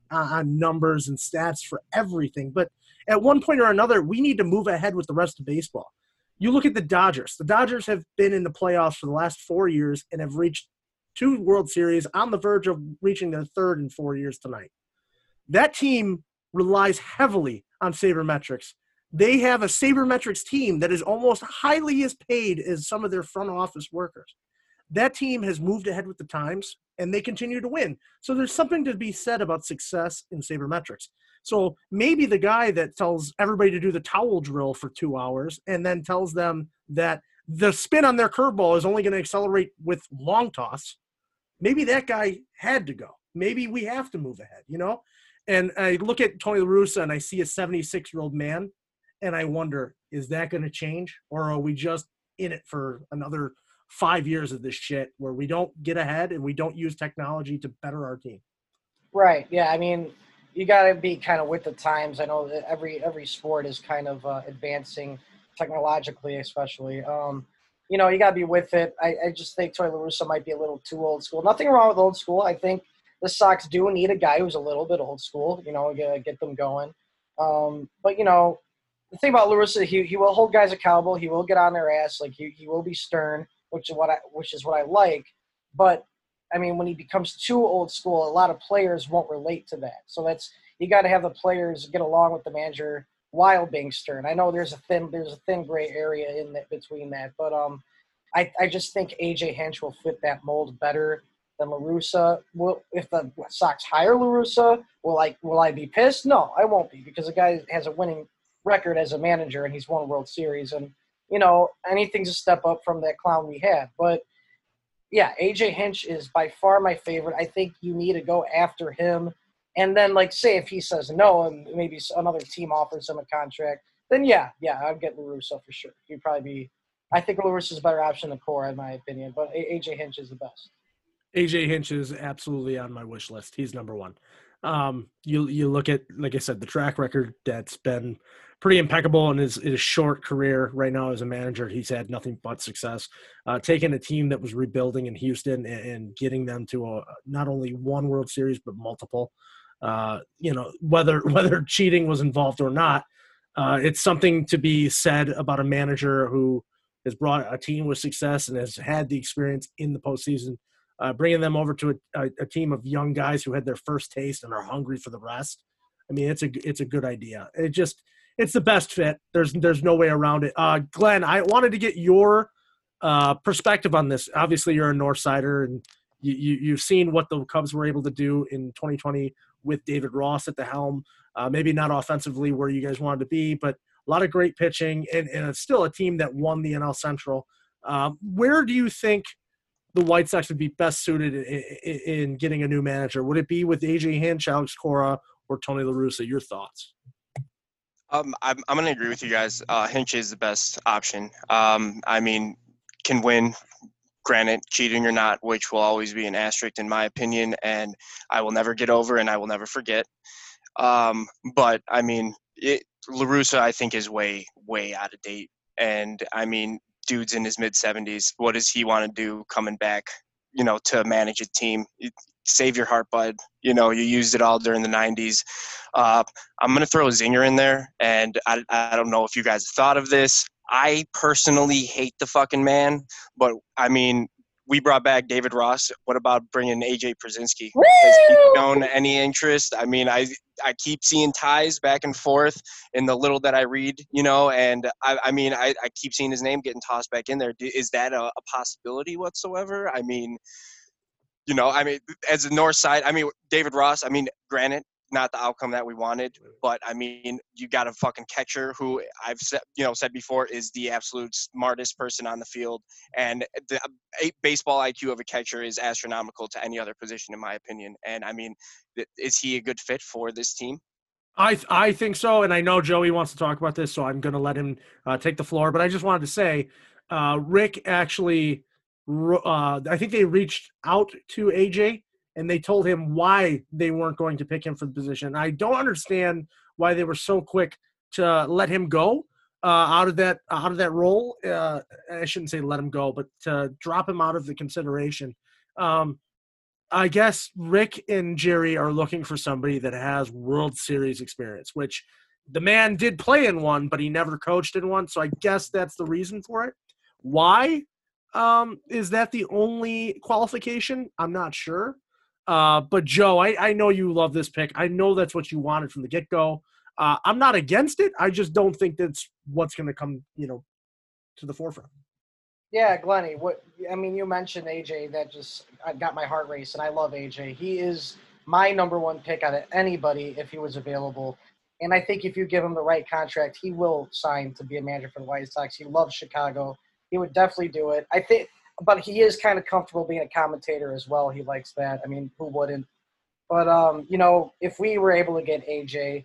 numbers and stats for everything, but at one point or another, we need to move ahead with the rest of baseball. You look at the Dodgers. The Dodgers have been in the playoffs for the last 4 years and have reached 2 World Series, on the verge of reaching their third in 4 years tonight. That team relies heavily on sabermetrics. They have a sabermetrics team that is almost highly as paid as some of their front office workers. That team has moved ahead with the times, and they continue to win. So there's something to be said about success in sabermetrics. So maybe the guy that tells everybody to do the towel drill for 2 hours and then tells them that the spin on their curveball is only going to accelerate with long toss, maybe that guy had to go. Maybe we have to move ahead, you know? And I look at Tony La Russa and I see a 76-year-old man, and I wonder, is that going to change? Or are we just in it for another 5 years of this shit where we don't get ahead and we don't use technology to better our team? Right, yeah. I mean, you got to be kind of with the times. I know that every sport is kind of advancing technologically, especially. You know, you got to be with it. I just think Tony La Russa might be a little too old school. Nothing wrong with old school. I think the Sox do need a guy who's a little bit old school, you know, get them going. But, you know, the thing about La Russa, he will hold guys accountable. He will get on their ass. Like, he will be stern, which is what I like. But, I mean, when he becomes too old school, a lot of players won't relate to that. So you got to have the players get along with the manager while being stern. I know there's a thin gray area in that between that, but I just think AJ Hinch will fit that mold better than La Russa. If the Sox hire La Russa, will I be pissed? No, I won't be, because the guy has a winning record as a manager and he's won a World Series, and you know, anything's a step up from that clown we had. But yeah, AJ Hinch is by far my favorite. I think you need to go after him. And then, like, say if he says no and maybe another team offers him a contract, then, yeah, I'd get La Russa for sure. He'd probably be – I think La Russa's a better option than Cora, in my opinion. But A.J. Hinch is the best. A.J. Hinch is absolutely on my wish list. He's number one. You look at, like I said, the track record that's been pretty impeccable in his short career right now as a manager. He's had nothing but success. Taking a team that was rebuilding in Houston and getting them to not only one World Series but multiple. You know, whether cheating was involved or not, it's something to be said about a manager who has brought a team with success and has had the experience in the postseason, bringing them over to a team of young guys who had their first taste and are hungry for the rest. I mean, it's a good idea. It's the best fit. There's no way around it. Glenn, I wanted to get your perspective on this. Obviously, you're a Northsider, and you've seen what the Cubs were able to do in 2020 with David Ross at the helm. Maybe not offensively where you guys wanted to be, but a lot of great pitching, and it's still a team that won the NL Central. Where do you think the White Sox would be best suited in getting a new manager? Would it be with AJ Hinch, Alex Cora, or Tony La Russa? Your thoughts? I'm going to agree with you guys. Hinch is the best option. I mean, can win, granted, cheating or not, which will always be an asterisk in my opinion, and I will never get over and I will never forget. But, I mean, La Russa, I think, is way, way out of date. And, I mean, dude's in his mid-70s. What does he want to do coming back, you know, to manage a team? Save your heart, bud. You know, you used it all during the 90s. I'm going to throw a zinger in there, and I don't know if you guys thought of this. I personally hate the fucking man, but, I mean, we brought back David Ross. What about bringing A.J. Przinsky? Woo! Has he shown any interest? I mean, I keep seeing ties back and forth in the little that I read, you know, and I mean, I keep seeing his name getting tossed back in there. Is that a possibility whatsoever? I mean, you know, I mean, as a North Side, I mean, David Ross, I mean, granted, not the outcome that we wanted, but I mean, you got a fucking catcher who I've said, you know, said before is the absolute smartest person on the field, and the baseball IQ of a catcher is astronomical to any other position, in my opinion. And I mean, is he a good fit for this team? I think so, and I know Joey wants to talk about this, so I'm going to let him take the floor. But I just wanted to say, Rick actually, I think they reached out to AJ. And they told him why they weren't going to pick him for the position. I don't understand why they were so quick to let him go out of that role. I shouldn't say let him go, but to drop him out of the consideration. I guess Rick and Jerry are looking for somebody that has World Series experience, which the man did play in one, but he never coached in one. So I guess that's the reason for it. Why? Is that the only qualification? I'm not sure. But, Joe, I know you love this pick. I know that's what you wanted from the get-go. I'm not against it. I just don't think that's what's going to come, you know, to the forefront. Yeah, Glenny, you mentioned AJ. That just got my heart racing. I love AJ. He is my number one pick out of anybody if he was available. And I think if you give him the right contract, he will sign to be a manager for the White Sox. He loves Chicago. He would definitely do it. I think – but he is kind of comfortable being a commentator as well. He likes that. I mean, who wouldn't? But, you know, if we were able to get AJ,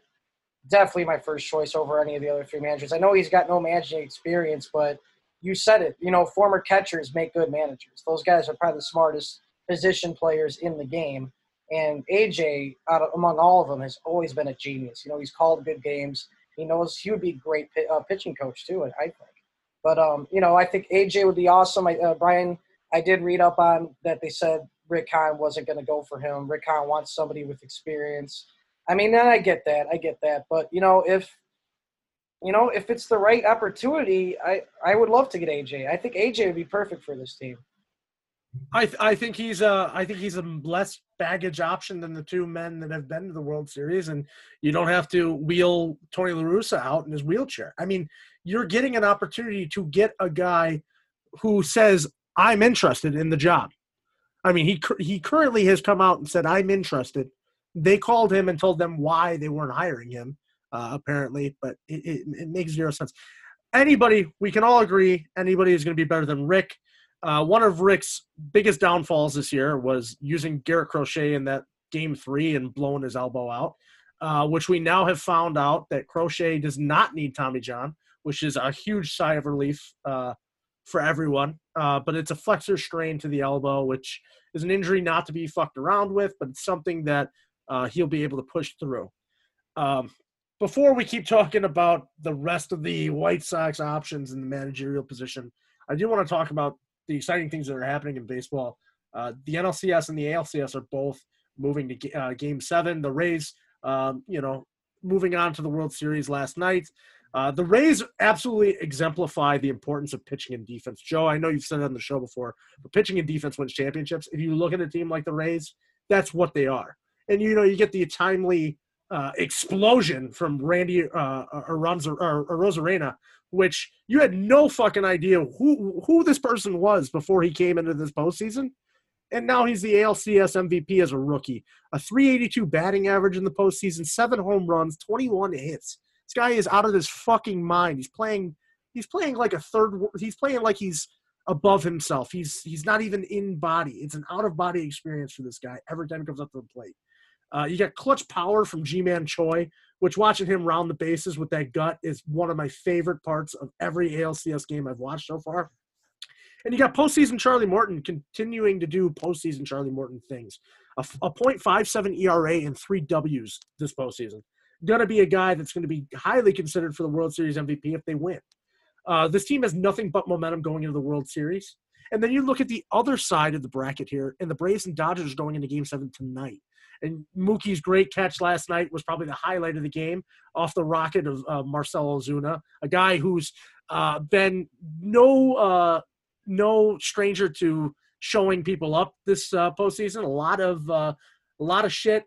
definitely my first choice over any of the other three managers. I know he's got no managing experience, but you said it. You know, former catchers make good managers. Those guys are probably the smartest position players in the game. And AJ, among all of them, has always been a genius. You know, he's called good games. He knows he would be a great pitching coach too, I think. But, you know, I think AJ would be awesome. Brian, I did read up on that they said Rick Hahn wasn't going to go for him. Rick Hahn wants somebody with experience. I mean, I get that. I get that. But, you know, if it's the right opportunity, I would love to get AJ. I think AJ would be perfect for this team. I think he's a less baggage option than the two men that have been to the World Series, and you don't have to wheel Tony La Russa out in his wheelchair. I mean, you're getting an opportunity to get a guy who says, I'm interested in the job. I mean, he currently has come out and said, I'm interested. They called him and told them why they weren't hiring him, apparently, but it makes zero sense. Anybody, we can all agree, anybody is going to be better than Rick. One of Rick's biggest downfalls this year was using Garrett Crochet in that Game 3 and blowing his elbow out, which we now have found out that Crochet does not need Tommy John, which is a huge sigh of relief for everyone. But it's a flexor strain to the elbow, which is an injury not to be fucked around with, but it's something that he'll be able to push through. Before we keep talking about the rest of the White Sox options in the managerial position, I do want to talk about the exciting things that are happening in baseball. The NLCS and the ALCS are both moving to Game 7. The Rays, moving on to the World Series last night. The Rays absolutely exemplify the importance of pitching and defense. Joe, I know you've said it on the show before, but pitching and defense wins championships. If you look at a team like the Rays, that's what they are. And, you know, you get the timely explosion from Randy Arozarena, which you had no fucking idea who this person was before he came into this postseason. And now he's the ALCS MVP as a rookie. A 382 batting average in the postseason, 7 home runs, 21 hits. This guy is out of his fucking mind. He's playing like a third – he's playing like he's above himself. He's not even in body. It's an out-of-body experience for this guy every time he comes up to the plate. You got clutch power from G-Man Choi, which watching him round the bases with that gut is one of my favorite parts of every ALCS game I've watched so far. And you got postseason Charlie Morton continuing to do postseason Charlie Morton things. A .57 ERA and 3 Ws this postseason. Going to be a guy that's going to be highly considered for the World Series MVP if they win. This team has nothing but momentum going into the World Series. And then you look at the other side of the bracket here, and the Braves and Dodgers going into Game 7 tonight. And Mookie's great catch last night was probably the highlight of the game off the rocket of Marcell Ozuna, a guy who's been no stranger to showing people up this postseason. A lot of shit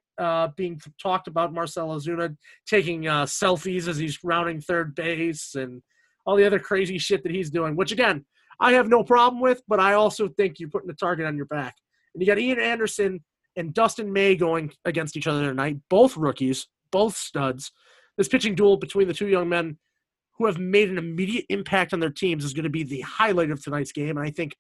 being talked about Marcell Ozuna taking selfies as he's rounding third base and all the other crazy shit that he's doing, which, again, I have no problem with, but I also think you're putting a target on your back. And you got Ian Anderson and Dustin May going against each other tonight, both rookies, both studs. This pitching duel between the two young men who have made an immediate impact on their teams is going to be the highlight of tonight's game. And I think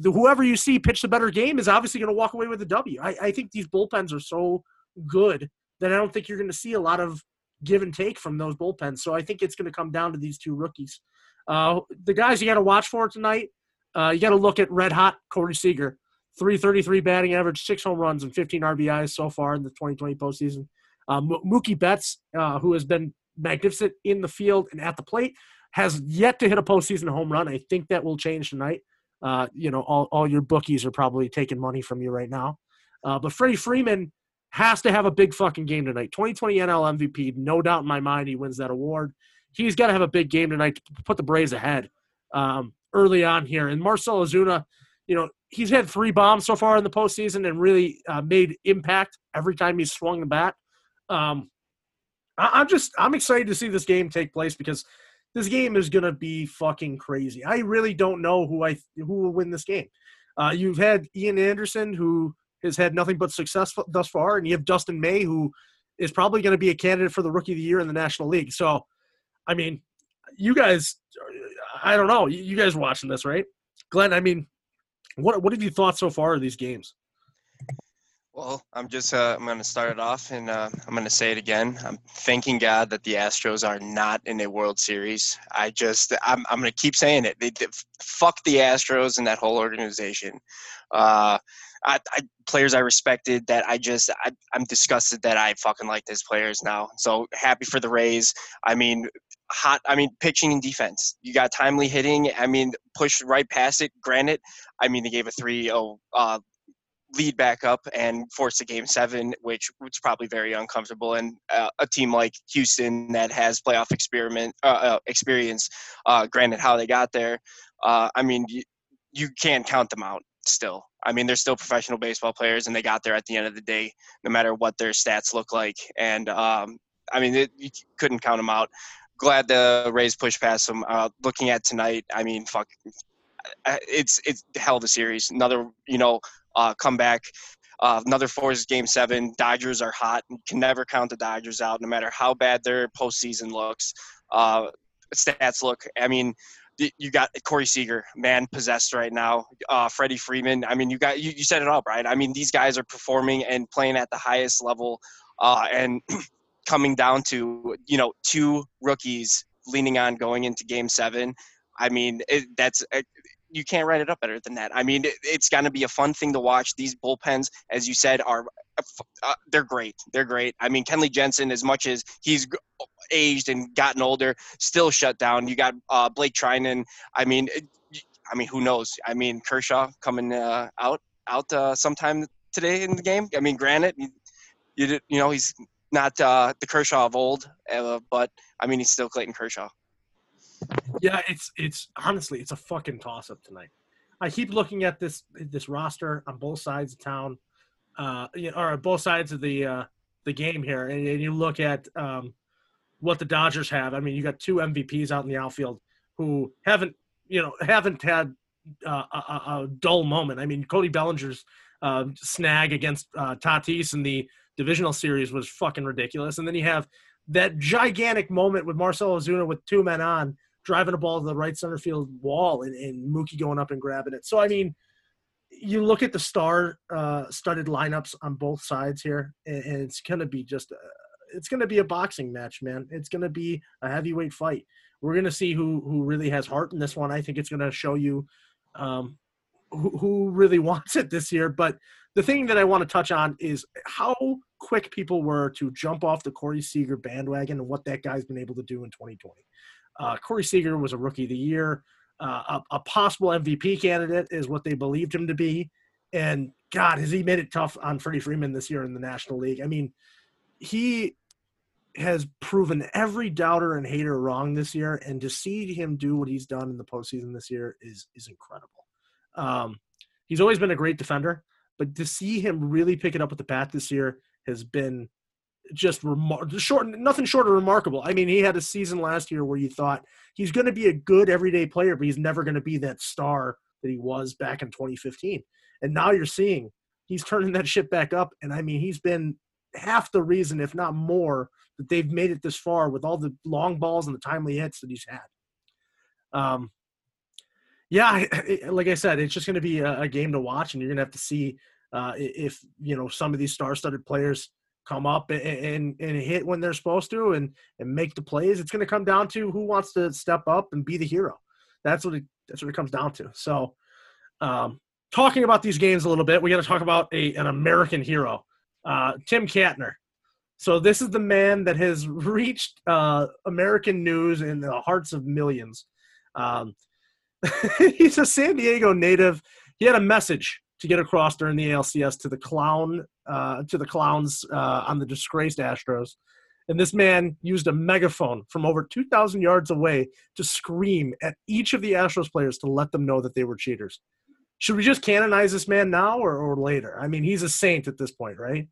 whoever you see pitch the better game is obviously going to walk away with a W. I think these bullpens are so good that I don't think you're going to see a lot of give and take from those bullpens. So I think it's going to come down to these two rookies. The guys you got to watch for tonight, you got to look at red hot Corey Seager. 333 batting average, 6 home runs, and 15 RBIs so far in the 2020 postseason. Mookie Betts, who has been magnificent in the field and at the plate, has yet to hit a postseason home run. I think that will change tonight. All your bookies are probably taking money from you right now. But Freddie Freeman has to have a big fucking game tonight. 2020 NL MVP, no doubt in my mind he wins that award. He's got to have a big game tonight to put the Braves ahead early on here. And Marcell Ozuna, he's had 3 bombs so far in the postseason and really made impact every time he's swung the bat. I'm excited to see this game take place because this game is going to be fucking crazy. I really don't know who will win this game. You've had Ian Anderson, who has had nothing but success thus far, and you have Dustin May, who is probably going to be a candidate for the Rookie of the Year in the National League. So, I mean, you guys, I don't know. You guys are watching this, right? Glenn, I mean, What have you thought so far of these games? Well, I'm just I'm going to start it off, and I'm going to say it again. I'm thanking God that the Astros are not in a World Series. I'm going to keep saying it. They fuck the Astros and that whole organization. Players I respected that I'm disgusted that I fucking like these players now. So happy for the Rays. Pitching and defense. You got timely hitting. Pushed right past it. Granted, they gave a 3-0 lead back up and forced a Game 7, which was probably very uncomfortable. And a team like Houston that has playoff experience, granted how they got there, you can't count them out still. They're still professional baseball players, and they got there at the end of the day, no matter what their stats look like. And, you couldn't count them out. Glad the Rays pushed past them. Looking at tonight, it's hell of a series. Another, comeback. Another forced Game 7. Dodgers are hot. You can never count the Dodgers out, no matter how bad their postseason looks. Stats look. You got Corey Seager, man, possessed right now. Freddie Freeman. You set it up, right? These guys are performing and playing at the highest level, and coming down to, 2 rookies leaning on going into Game 7. You can't write it up better than that. It's going to be a fun thing to watch. These bullpens, as you said, they're great. They're great. Kenley Jensen, as much as he's aged and gotten older, still shut down. You got Blake Trinan. Who knows? Kershaw coming out sometime today in the game. Granted, you know he's not the Kershaw of old, but he's still Clayton Kershaw. Yeah, it's honestly, it's a fucking toss-up tonight. I keep looking at this roster on both sides of town, or both sides of the the game here, and you look at what the Dodgers have. I mean, you got two MVPs out in the outfield who haven't had a dull moment. I mean, Cody Bellinger's snag against Tatis in the divisional series was fucking ridiculous. And then you have that gigantic moment with Marcell Ozuna with two men on, driving a ball to the right center field wall, and Mookie going up and grabbing it. So, I mean, you look at the star-studded lineups on both sides here, and it's going to be just it's going to be a boxing match, man. It's going to be a heavyweight fight. We're going to see who really has heart in this one. I think it's going to show you who really wants it this year. But the thing that I want to touch on is how quick people were to jump off the Corey Seager bandwagon and what that guy's been able to do in 2020. Corey Seager was a Rookie of the Year. A possible MVP candidate is what they believed him to be. And, God, has he made it tough on Freddie Freeman this year in the National League. I mean, he has proven every doubter and hater wrong this year, and to see him do what he's done in the postseason this year is incredible. He's always been a great defender, but to see him really pick it up with the bat this year has been just nothing short of remarkable. I mean, he had a season last year where you thought he's going to be a good everyday player, but he's never going to be that star that he was back in 2015. And now you're seeing he's turning that shit back up. And I mean, he's been half the reason, if not more, that they've made it this far with all the long balls and the timely hits that he's had. Like I said, it's just going to be a game to watch, and you're going to have to see if, you know, some of these star-studded players come up and hit when they're supposed to and make the plays. It's going to come down to who wants to step up and be the hero. That's what it comes down to. So talking about these games a little bit, we got to talk about an American hero, Tim Kattner. So this is the man that has reached American news in the hearts of millions. He's a San Diego native. He had a message to get across during the ALCS to the clowns on the disgraced Astros. And this man used a megaphone from over 2,000 yards away to scream at each of the Astros players to let them know that they were cheaters. Should we just canonize this man now or later? I mean, he's a saint at this point, right?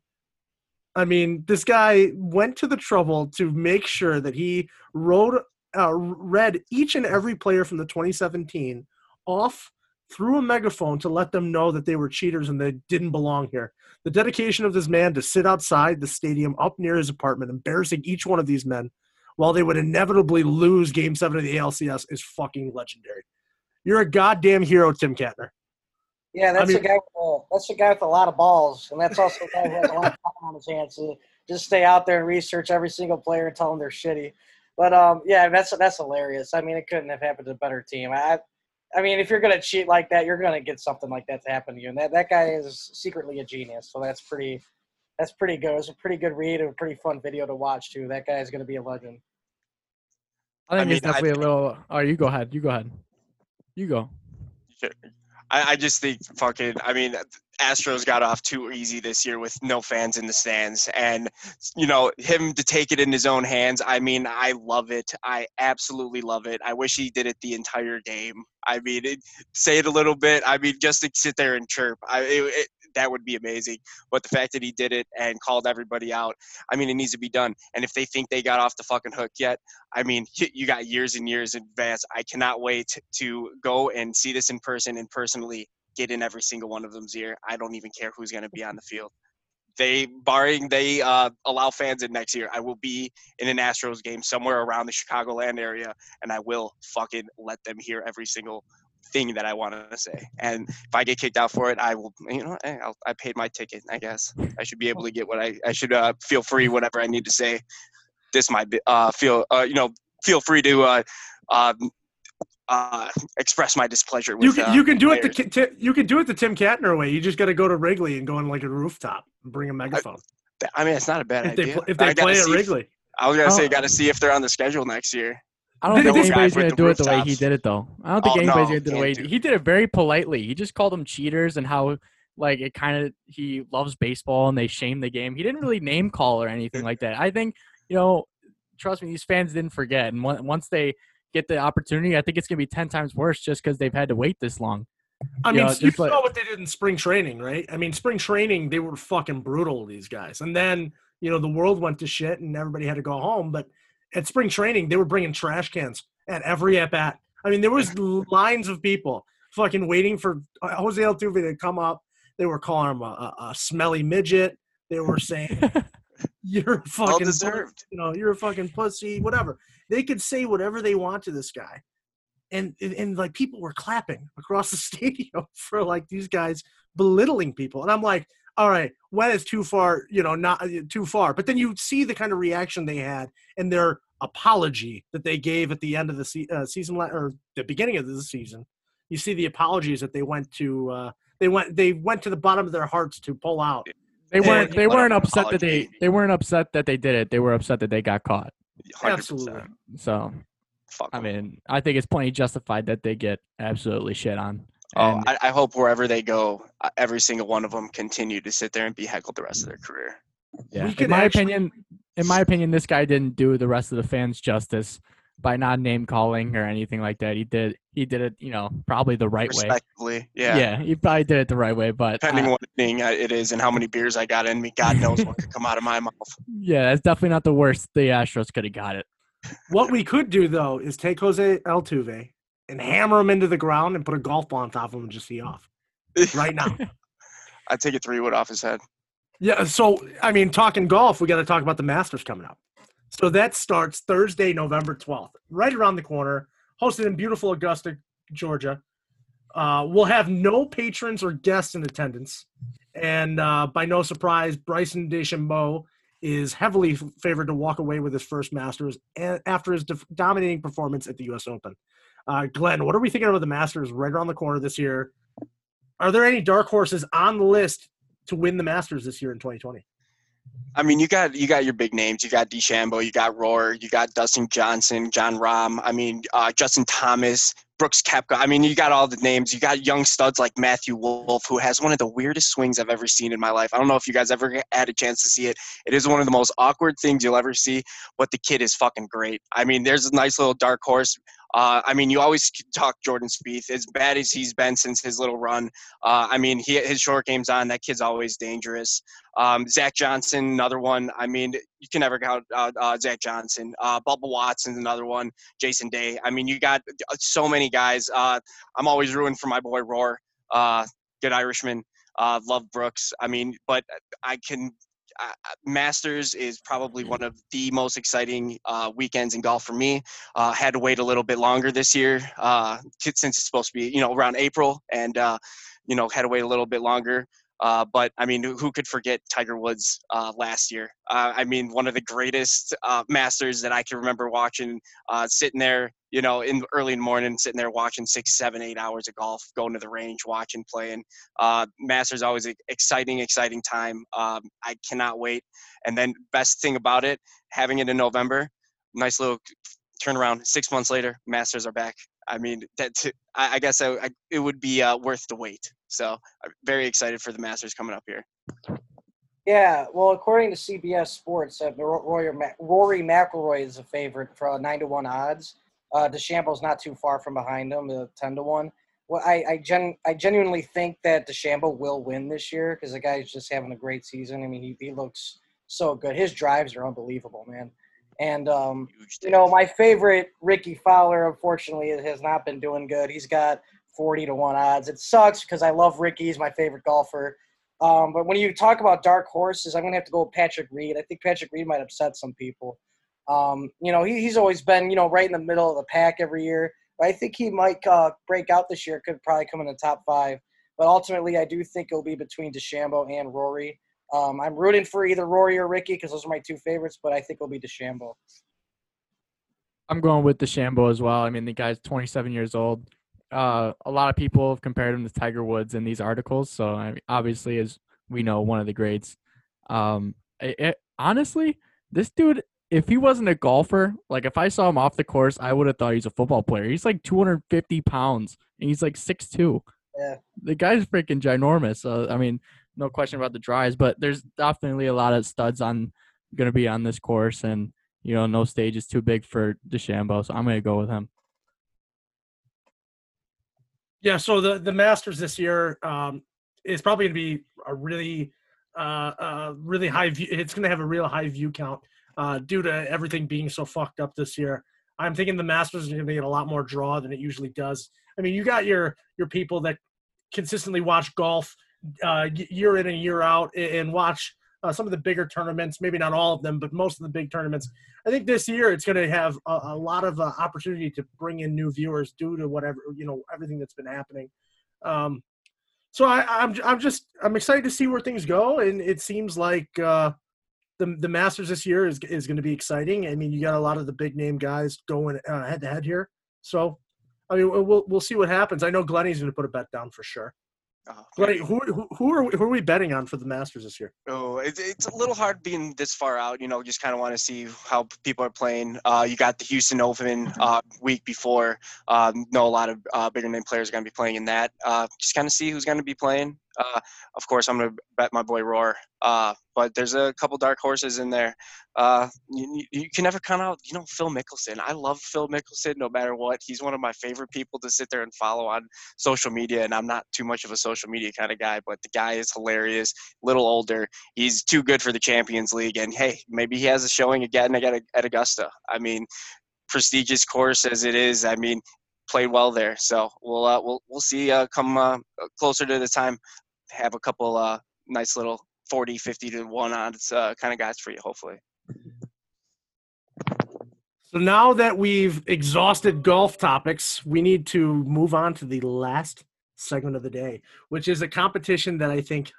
I mean, this guy went to the trouble to make sure that he read each and every player from the 2017 off through a megaphone to let them know that they were cheaters and they didn't belong here. The dedication of this man to sit outside the stadium up near his apartment, embarrassing each one of these men while they would inevitably lose Game 7 of the ALCS is fucking legendary. You're a goddamn hero, Tim Kattner. Yeah, that's a guy with a lot of balls, and that's also a guy who has a lot of time on his hands. So just stay out there and research every single player and tell them they're shitty. But, yeah, that's hilarious. I mean, it couldn't have happened to a better team. I mean, if you're going to cheat like that, you're going to get something like that to happen to you. And that guy is secretly a genius, so that's pretty good. It was a pretty good read and a pretty fun video to watch, too. That guy is going to be a legend. I just think Astros got off too easy this year with no fans in the stands, and, you know, him to take it in his own hands. I mean, I love it. I absolutely love it. I wish he did it the entire game. I mean, say it a little bit. I mean, just to sit there and chirp. That would be amazing. But the fact that he did it and called everybody out, I mean, it needs to be done. And if they think they got off the fucking hook yet, I mean, you got years and years in advance. I cannot wait to go and see this in person and personally get in every single one of them's ear. I don't even care who's going to be on the field. Barring they allow fans in next year, I will be in an Astros game somewhere around the Chicagoland area, and I will fucking let them hear every single thing that I want to say. And if I get kicked out for it, I will, you know, I paid my ticket, I guess. I should be able to get what I should feel free, whatever I need to say. This might be, feel free to express my displeasure with you can do it the Tim Kattner way. You just got to go to Wrigley and go on like a rooftop and bring a megaphone. I mean, it's not a bad idea. If they play at Wrigley. Got to see if they're on the schedule next year. I don't think anybody's going to do it the way he did it, though. I don't think anybody's going to do it the way he did it. Very politely. He just called them cheaters and how, like, it kind of – he loves baseball and they shame the game. He didn't really name call or anything like that. I think, you know, trust me, these fans didn't forget. And once they get the opportunity, I think it's going to be 10 times worse just because they've had to wait this long. I mean, you saw what they did in spring training, right? I mean, spring training, they were fucking brutal, these guys. And then you know, the world went to shit and everybody had to go home. But at spring training, they were bringing trash cans at every at-bat. I mean, there was lines of people fucking waiting for Jose Altuve to come up. They were calling him a smelly midget. They were saying, you're fucking all deserved. You know, you're a fucking pussy, whatever. They could say whatever they want to this guy. And like, people were clapping across the stadium for, like, these guys belittling people. And I'm like, all right, when is too far, you know, not too far. But then you see the kind of reaction they had and their apology that they gave at the end of the season or the beginning of the season. You see the apologies that they went to the bottom of their hearts to pull out. They weren't upset that they weren't upset that they did it. They were upset that they got caught. 100%. Absolutely. So, fuck, I mean, I think it's plenty justified that they get absolutely shit on. Oh, I hope wherever they go, every single one of them continue to sit there and be heckled the rest of their career. Yeah. In my opinion, this guy didn't do the rest of the fans justice by not name calling or anything like that. He did it, you know, probably the right way. Respectfully, yeah. Yeah, he probably did it the right way, but depending on what thing it is and how many beers I got in me, God knows what could come out of my mouth. Yeah, that's definitely not the worst the Astros could have got it. What we could do, though, is take Jose Altuve and hammer him into the ground and put a golf ball on top of him and just see off right now. I'd take a 3-wood off his head. Yeah, so, I mean, talking golf, we got to talk about the Masters coming up. So that starts Thursday, November 12th, right around the corner, hosted in beautiful Augusta, Georgia. We'll have no patrons or guests in attendance. And by no surprise, Bryson DeChambeau is heavily favored to walk away with his first Masters after his dominating performance at the U.S. Open. Glenn, what are we thinking about the Masters right around the corner this year? Are there any dark horses on the list to win the Masters this year in 2020? I mean, you got your big names. You got DeChambeau, you got Rory, you got Dustin Johnson, John Rahm. I mean, Justin Thomas, Brooks Koepka. I mean, you got all the names. You got young studs like Matthew Wolff, who has one of the weirdest swings I've ever seen in my life. I don't know if you guys ever had a chance to see it. It is one of the most awkward things you'll ever see, but the kid is fucking great. I mean, there's a nice little dark horse. I mean, you always talk Jordan Spieth. As bad as he's been since his little run, I mean, his short game's on. That kid's always dangerous. Zach Johnson, another one. I mean, you can never count Zach Johnson. Bubba Watson's another one. Jason Day. I mean, you got so many guys. I'm always rooting for my boy Roar. Good Irishman. Love Brooks. I mean, but I can – Masters is probably one of the most exciting weekends in golf for me. Had to wait a little bit longer this year since it's supposed to be, you know, around April, and you know, had to wait a little bit longer. But I mean, who could forget Tiger Woods last year? I mean, one of the greatest Masters that I can remember watching, sitting there, you know, in early in the morning, sitting there watching 6, 7, 8 hours of golf, going to the range, watching, playing. Masters always an exciting time. I cannot wait. And then best thing about it, having it in November, nice little turnaround. 6 months later, Masters are back. I mean, I guess it would be worth the wait. So I'm very excited for the Masters coming up here. Yeah, well, according to CBS Sports, Rory McIlroy is a favorite for 9-1 odds. DeChambeau's not too far from behind him, 10-1. Well, I genuinely think that DeChambeau will win this year because the guy's just having a great season. I mean, he looks so good. His drives are unbelievable, man. And you know, my favorite, Rickie Fowler, unfortunately, has not been doing good. He's got 40-1 odds. It sucks because I love Rickie. He's my favorite golfer. But when you talk about dark horses, I'm gonna have to go with Patrick Reed. I think Patrick Reed might upset some people. You know, he's always been, you know, right in the middle of the pack every year. But I think he might break out this year. Could probably come in the top 5. But ultimately, I do think it'll be between DeChambeau and Rory. I'm rooting for either Rory or Rickie because those are my two favorites. But I think it'll be DeChambeau. I'm going with DeChambeau as well. I mean, the guy's 27 years old. A lot of people have compared him to Tiger Woods in these articles. So I mean, obviously, as we know, one of the greats. Honestly, this dude, if he wasn't a golfer, like if I saw him off the course, I would have thought he's a football player. He's like 250 pounds and he's like 6'2". Yeah. The guy's freaking ginormous. So, I mean, no question about the drives, but there's definitely a lot of studs on going to be on this course, and you know, no stage is too big for DeChambeau. So I'm going to go with him. Yeah, so the Masters this year is probably going to be a really really high view. It's going to have a real high view count due to everything being so fucked up this year. I'm thinking the Masters is going to get a lot more draw than it usually does. I mean, you got your people that consistently watch golf year in and year out and watch some of the bigger tournaments, maybe not all of them, but most of the big tournaments. I think this year it's going to have a lot of opportunity to bring in new viewers due to whatever, you know, everything that's been happening. So I'm excited to see where things go. And it seems like the Masters this year is going to be exciting. I mean, you got a lot of the big name guys going head to head here. So, I mean, we'll see what happens. I know Glennie's going to put a bet down for sure. Glennie, who are we betting on for the Masters this year? Oh, it's a little hard being this far out. You know, just kind of want to see how people are playing. You got the Houston Open week before. Know a lot of bigger name players are going to be playing in that. Just kind of see who's going to be playing. Of course, I'm going to bet my boy Roar. But there's a couple dark horses in there. You can never count out, you know, Phil Mickelson. I love Phil Mickelson no matter what. He's one of my favorite people to sit there and follow on social media, and I'm not too much of a social media kind of guy, but the guy is hilarious, a little older. He's too good for the Champions League, and, hey, maybe he has a showing again at Augusta. I mean, prestigious course as it is, I mean, played well there. So we'll see come closer to the time, have a couple nice little 40-50 to 1 odds kind of guys for you, hopefully. So now that we've exhausted golf topics, we need to move on to the last segment of the day, which is a competition that I think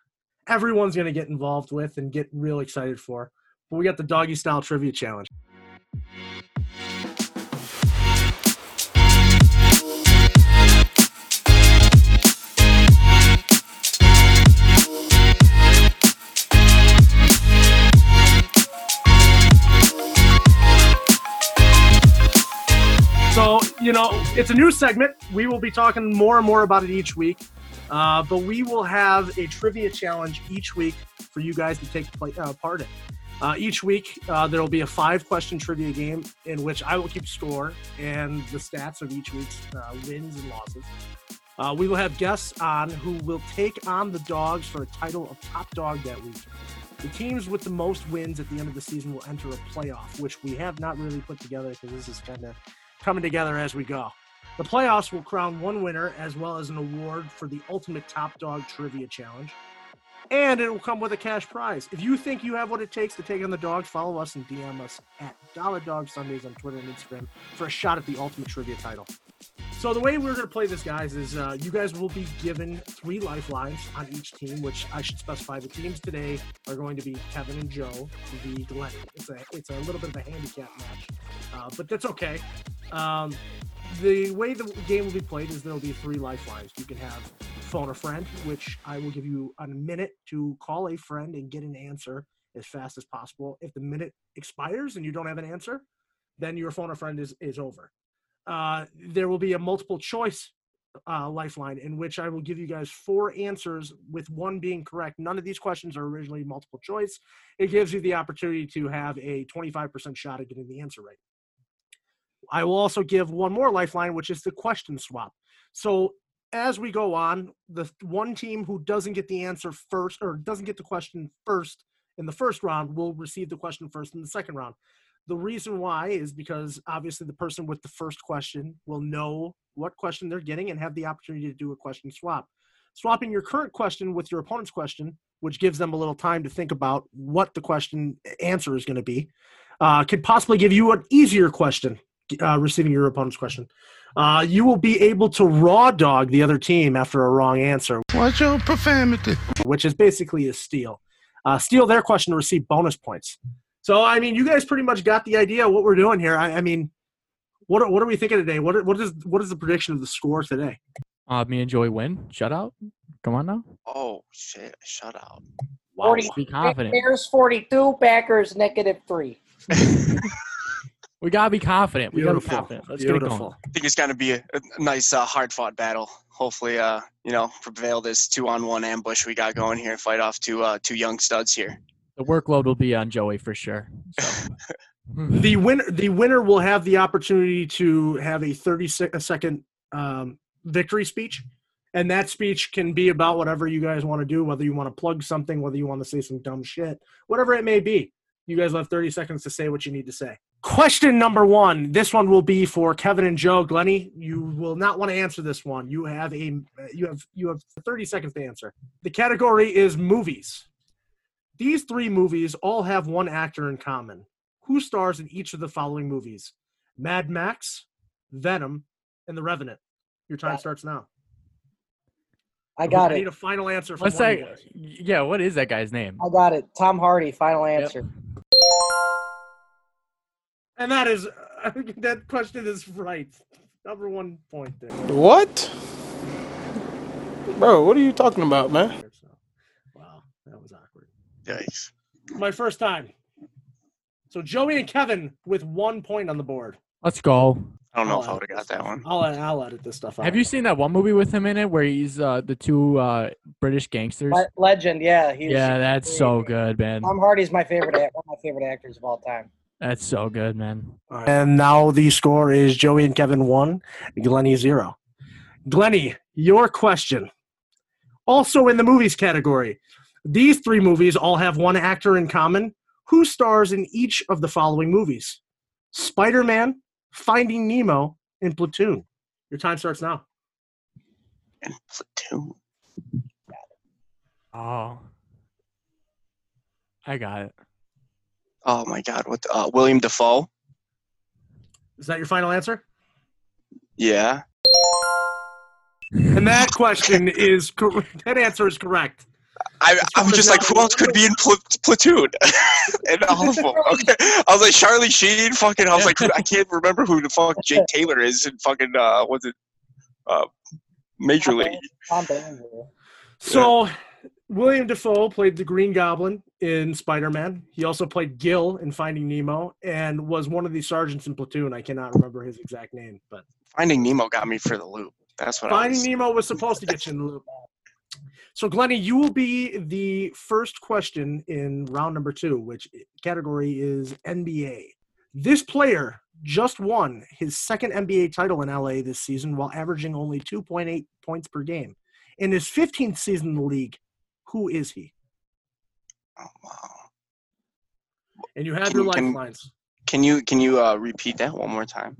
everyone's going to get involved with and get real excited for. But we got the Doggy Style Trivia Challenge. You know, it's a new segment. We will be talking more and more about it each week, but we will have a trivia challenge each week for you guys to take part in. Each week, there will be a 5-question trivia game in which I will keep score and the stats of each week's wins and losses. We will have guests on who will take on the dogs for a title of top dog that week. The teams with the most wins at the end of the season will enter a playoff, which we have not really put together because this is kind of coming together as we go. The playoffs will crown one winner as well as an award for the ultimate top dog trivia challenge. And it will come with a cash prize. If you think you have what it takes to take on the dogs, follow us and DM us at Dollar Dog Sundays on Twitter and Instagram for a shot at the ultimate trivia title. So the way we're going to play this, guys, is you guys will be given 3 lifelines on each team, which I should specify. The teams today are going to be Kevin and Joe v. Glenn. It's a little bit of a handicap match, but that's okay. The way the game will be played is there will be 3 lifelines. You can have phone a friend, which I will give you a minute to call a friend and get an answer as fast as possible. If the minute expires and you don't have an answer, then your phone a friend is over. There will be a multiple choice lifeline in which I will give you guys 4 answers with 1 being correct. None of these questions are originally multiple choice. It gives you the opportunity to have a 25% shot at getting the answer right. I will also give 1 more lifeline, which is the question swap. So as we go on, the one team who doesn't get the answer first or doesn't get the question first in the first round will receive the question first in the second round. The reason why is because obviously the person with the first question will know what question they're getting and have the opportunity to do a question swap. Swapping your current question with your opponent's question, which gives them a little time to think about what the question answer is going to be, could possibly give you an easier question, receiving your opponent's question. You will be able to raw dog the other team after a wrong answer. Watch your profanity. Which is basically a steal. Steal their question to receive bonus points. So, I mean, you guys pretty much got the idea of what we're doing here. I mean, what are we thinking today? What is the prediction of the score today? Me and Joey win. Shutout? Come on now. Oh, shit. Shutout. Wow. 40, be confident. Bears 42, Packers -3. We got to be confident. Let's get it going. I think it's going to be a nice, hard-fought battle. Hopefully, prevail this 2-on-1 ambush we got going here. Fight off two young studs here. The workload will be on Joey for sure. So. The winner will have the opportunity to have a 30-second victory speech, And that speech can be about whatever you guys want to do, whether you want to plug something, whether you want to say some dumb shit, whatever it may be. You guys will have 30 seconds to say what you need to say. Question number one. This one will be for Kevin and Joe. Glennie, you will not want to answer this one. You have 30 seconds to answer. The category is movies. These three movies all have one actor in common. Who stars in each of the following movies? Mad Max, Venom, and The Revenant. Your time starts now. I need a final answer. What's that? Yeah, what is that guy's name? I got it. Tom Hardy, final answer. Yep. And that is that question is right. Number 1 point there. What? Bro, what are you talking about, man? Wow, that was awkward. Yikes. My first time. So Joey and Kevin with 1 point on the board. Let's go. I don't know if I would have got that one. I'll edit this stuff out. Have you seen that one movie with him in it where he's the two British gangsters? Legend, yeah. That's so good, man. Tom Hardy's one of my favorite actors of all time. That's so good, man. Right. And now the score is Joey and Kevin 1, Glennie 0. Glennie, your question. Also in the movies category, these three movies all have one actor in common. Who stars in each of the following movies? Spider-Man, Finding Nemo, in Platoon. Your time starts now. In Platoon. Oh. I got it. Oh, my God. What? William Dafoe? Is that your final answer? Yeah. And that question is correct. That answer is correct. I was just like, who else could be in Platoon? And all of them. Okay. I was like, Charlie Sheen, fucking. I was like, I can't remember who the fuck Jake Taylor is in fucking, was it Major League? So, William Dafoe played the Green Goblin in Spider-Man. He also played Gil in Finding Nemo and was one of the sergeants in Platoon. I cannot remember his exact name. But Finding Nemo got me for the loop. That's what Nemo was supposed to get you in the loop. So, Glennie, you will be the first question in round number 2, which category is NBA. This player just won his second NBA title in LA this season while averaging only 2.8 points per game. In his 15th season in the league, who is he? Oh, wow. And you have your lifelines. Can you repeat that one more time?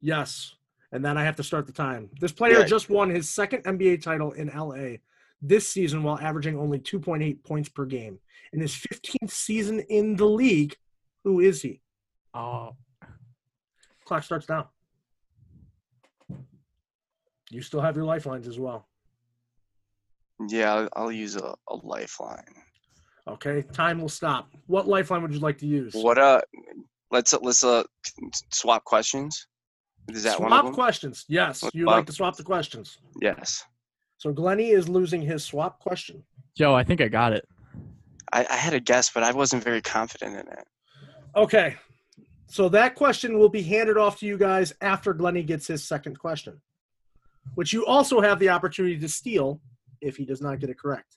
Yes. And then I have to start the time. This player just won his second NBA title in LA this season while averaging only 2.8 points per game. In his 15th season in the league, who is he? Oh. Clock starts now. You still have your lifelines as well. Yeah, I'll use a lifeline. Okay, time will stop. What lifeline would you like to use? Let's swap questions. Is that one of them? Swap questions, yes. You'd like to swap the questions. Yes. So Glennie is losing his swap question. Joe, I think I got it. I had a guess, but I wasn't very confident in it. Okay. So that question will be handed off to you guys after Glennie gets his second question, which you also have the opportunity to steal if he does not get it correct.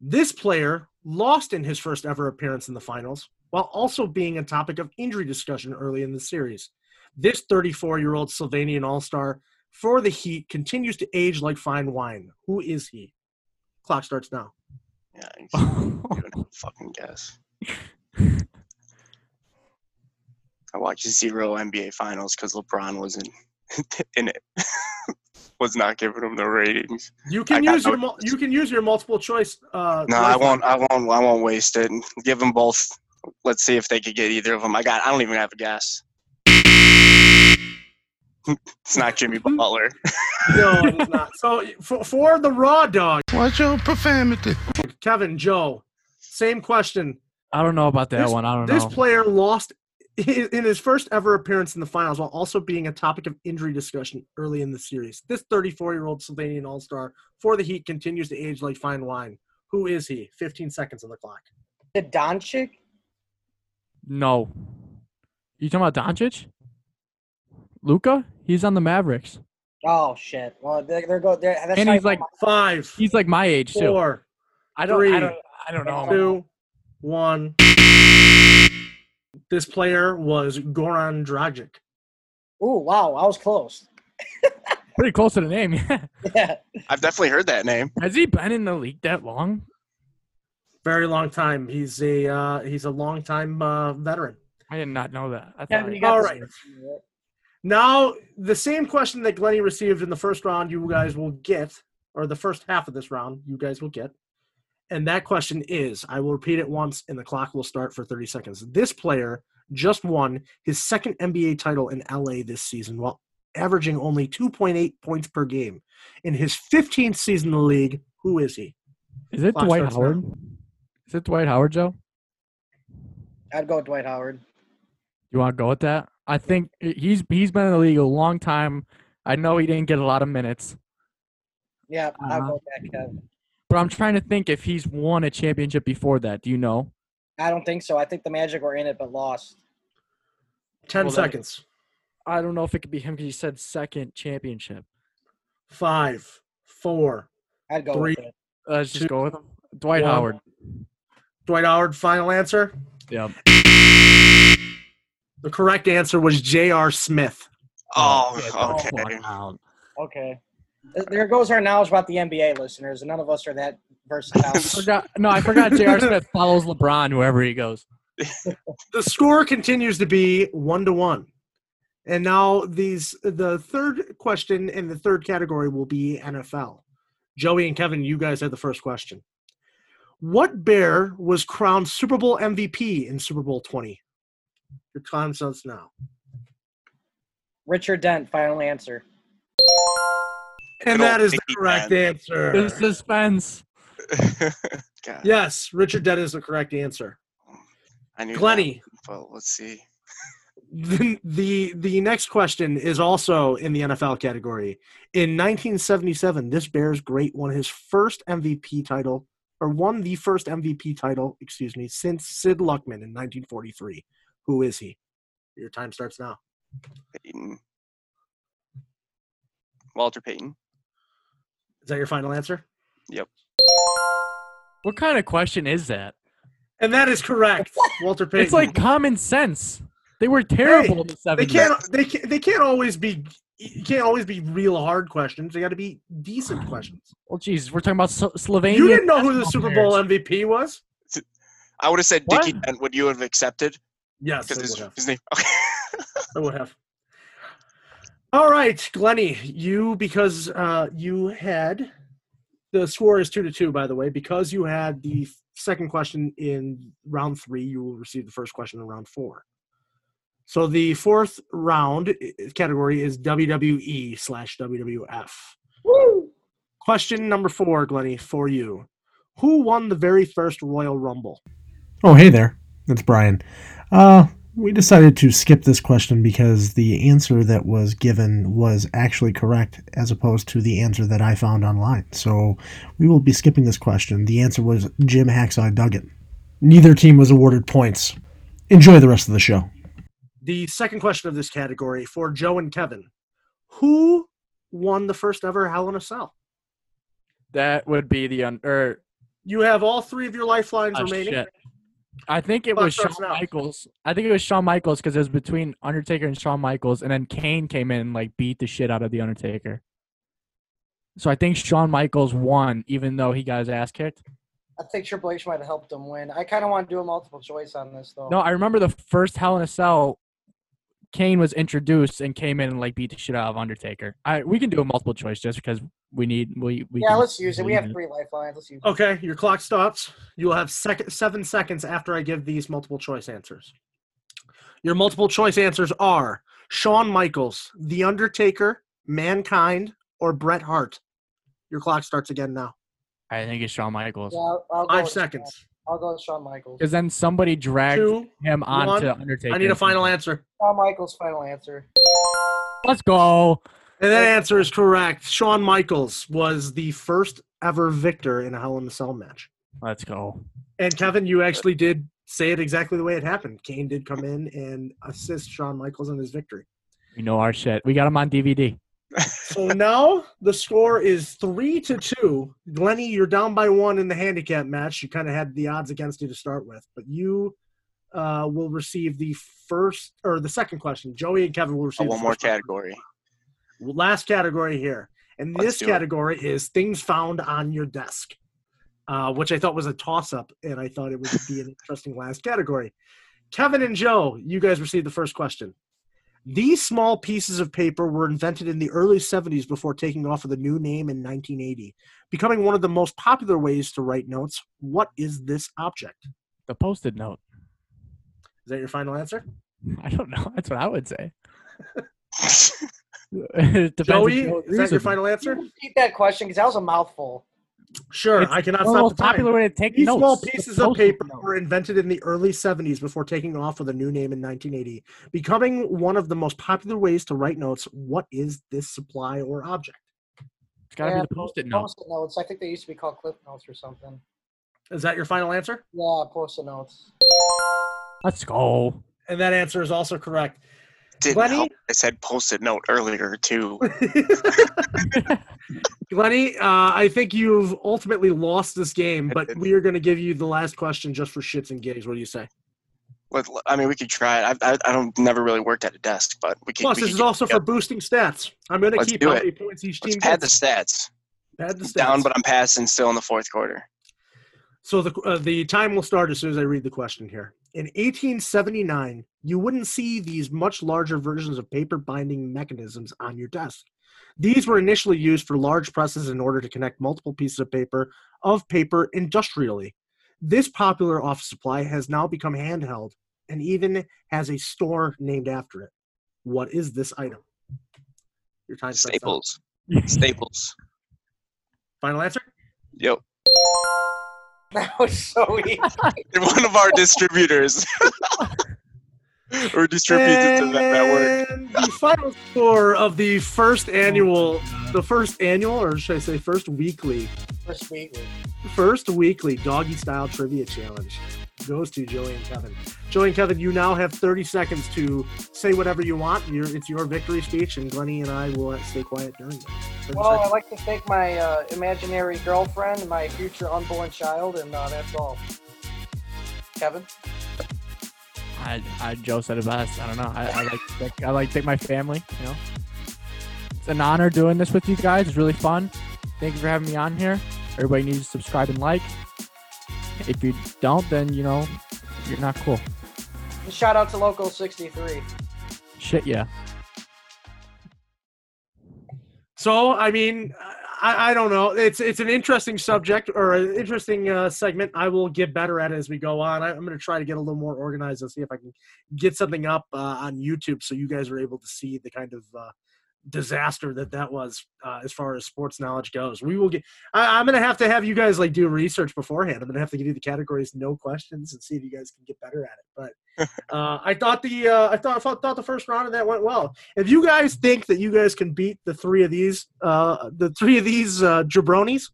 This player lost in his first ever appearance in the finals while also being a topic of injury discussion early in the series. This 34-year-old Slovenian all-star for the Heat continues to age like fine wine. Who is he? Clock starts now. Yeah, I'm doing a fucking guess. I watched 0 NBA finals because LeBron wasn't in it. Was not giving him the ratings. You can use your multiple choice. No, I won't waste it. Give them both. Let's see if they could get either of them. I don't even have a guess. It's not Jimmy Butler. No, it's not. So for the raw dog. Watch your profanity. Kevin, Joe, same question. I don't know about that one. I don't know. This player lost in his first ever appearance in the finals while also being a topic of injury discussion early in the series. This 34-year-old Slovenian all-star for the Heat continues to age like fine wine. Who is he? 15 seconds on the clock. The Doncic? No. You talking about Doncic? Luka? He's on the Mavericks. Oh shit! Well, they're and he's like five. He's like my age too. Four. I don't know. 2, 1. This player was Goran Dragic. Oh wow! I was close. Pretty close to the name, yeah. Yeah. I've definitely heard that name. Has he been in the league that long? Very long time. He's a long time veteran. I did not know that. All right. Now, the same question that Glennie received in the first round you guys will get, or the first half of this round you guys will get. And that question is, I will repeat it once, and the clock will start for 30 seconds. This player just won his second NBA title in LA this season while averaging only 2.8 points per game. In his 15th season in the league, who is he? Is it Dwight Howard? Is it Dwight Howard, Joe? I'd go with Dwight Howard. You want to go with that? I think he's been in the league a long time. I know he didn't get a lot of minutes. Yeah, I'll go with that, Kevin. But I'm trying to think if he's won a championship before that. Do you know? I don't think so. I think the Magic were in it but lost. 10 seconds. I don't know if it could be him because he said second championship. 5, 4, I'd go three, with it. Let's just go with him. Dwight Howard. Dwight Howard, final answer? Yep. The correct answer was J.R. Smith. Oh, okay. Okay. There goes our knowledge about the NBA, listeners. None of us are that versatile. I forgot J.R. Smith follows LeBron wherever he goes. The score continues to be 1-1. And now the third question in the third category will be NFL. Joey and Kevin, you guys had the first question. What Bear was crowned Super Bowl MVP in Super Bowl 20? Your time starts now. Richard Dent, final answer. And that is the correct answer. The suspense. Yes, Richard Dent is the correct answer. I knew Glennie. Well, let's see. The next question is also in the NFL category. In 1977, this Bears great won his first MVP title, or won the first MVP title, since Sid Luckman in 1943. Who is he? Your time starts now. Payton. Walter Payton. Is that your final answer? Yep. What kind of question is that? And that is correct. Walter Payton. It's like common sense. They were terrible in the 70s. They can't always be real hard questions. They got to be decent questions. Well, geez, we're talking about Slovenia. You didn't know who the Super Bowl MVP was? I would have said Dickie Dent. Would you have accepted? Yes, I would have. Okay. I would have. All right, Glennie, you had – the score is 2-2, by the way. Because you had the second question in round 3, you will receive the first question in round 4. So the fourth round category is WWE/WWF. Woo! Question number 4, Glennie, for you. Who won the very first Royal Rumble? Oh, hey there. That's Brian. We decided to skip this question because the answer that was given was actually correct as opposed to the answer that I found online. So we will be skipping this question. The answer was Jim Hacksaw Duggan. Neither team was awarded points. Enjoy the rest of the show. The second question of this category for Joe and Kevin. Who won the first ever Hell in a Cell? That would be you have all three of your lifelines remaining. Shit. I think it was Shawn Michaels because it was between Undertaker and Shawn Michaels, and then Kane came in and beat the shit out of the Undertaker. So I think Shawn Michaels won, even though he got his ass kicked. I think Triple H might have helped him win. I kind of want to do a multiple choice on this, though. No, I remember the first Hell in a Cell, Kane was introduced and came in and beat the shit out of Undertaker. We can do a multiple choice just because we need. Let's use it. We have 3 lifelines. Let's use it. Okay, your clock stops. You'll have 7 seconds after I give these multiple choice answers. Your multiple choice answers are Shawn Michaels, The Undertaker, Mankind, or Bret Hart. Your clock starts again now. I think it's Shawn Michaels. Yeah, I'll 5 seconds. I'll go with Shawn Michaels. Because then somebody dragged him onto Undertaker. I need a final answer. Shawn Michaels, final answer. Let's go. And that answer is correct. Shawn Michaels was the first ever victor in a Hell in a Cell match. Let's go. And, Kevin, you actually did say it exactly the way it happened. Kane did come in and assist Shawn Michaels in his victory. You know our shit. We got him on DVD. So now the score is 3-2. Glennie, you're down by 1 in the handicap match. You kind of had the odds against you to start with, but you will receive the second question. Joey and Kevin will receive one more category. Last category here. And this category is things found on your desk, which I thought was a toss-up, and I thought it would be an interesting last category. Kevin and Joe, you guys received the first question. These small pieces of paper were invented in the early 70s before taking off with a new name in 1980, becoming one of the most popular ways to write notes. What is this object? The Post-it note. Is that your final answer? I don't know. That's what I would say. Joey, is that your final answer? Repeat that question because that was a mouthful. Sure, I cannot stop the time. These small pieces of paper were invented in the early 70s before taking off with a new name in 1980, becoming one of the most popular ways to write notes. What is this supply or object? It's got to be the Post-it notes. Post-it notes. I think they used to be called Cliff Notes or something. Is that your final answer? Yeah, Post-it notes. Let's go. And that answer is also correct. Glenny, I said Post-it note earlier, too. Glenny, I think you've ultimately lost this game, but we are going to give you the last question just for shits and gigs. What do you say? Well, I mean, we could try it. I don't never really worked at a desk, but we can. Plus, this is also for boosting stats. I'm going to keep how many points each team gets. Pad the stats. Down, but I'm passing still in the fourth quarter. So the time will start as soon as I read the question here. In 1879, you wouldn't see these much larger versions of paper binding mechanisms on your desk. These were initially used for large presses in order to connect multiple pieces of paper industrially. This popular office supply has now become handheld and even has a store named after it. What is this item? Your time. Staples. Staples. Final answer? Yep. That was so easy. One of our distributors. Or distributed to that network. The final score of the first weekly doggy style trivia challenge goes to Joey and Kevin. Joey and Kevin, you now have 30 seconds to say whatever you want. It's your victory speech, and Glenny and I will stay quiet during it. Well, I'd like to thank my imaginary girlfriend, my future unborn child, and that's all. Kevin? Joe said it best. I don't know. I like to thank my family, you know. It's an honor doing this with you guys. It's really fun. Thank you for having me on here. Everybody needs to subscribe and like. If you don't, then, you know, you're not cool. Shout out to Local 63. Shit, yeah. So, I mean, I don't know. It's an interesting subject or an interesting segment. I will get better at it as we go on. I'm going to try to get a little more organized and see if I can get something up on YouTube so you guys are able to see the kind of disaster that was as far as sports knowledge goes. We will get. I'm going to have you guys do research beforehand. I'm going to have to give you the categories, no questions, and see if you guys can get better at it. But I thought the first round of that went well. If you guys think that you guys can beat the three of these jabronis,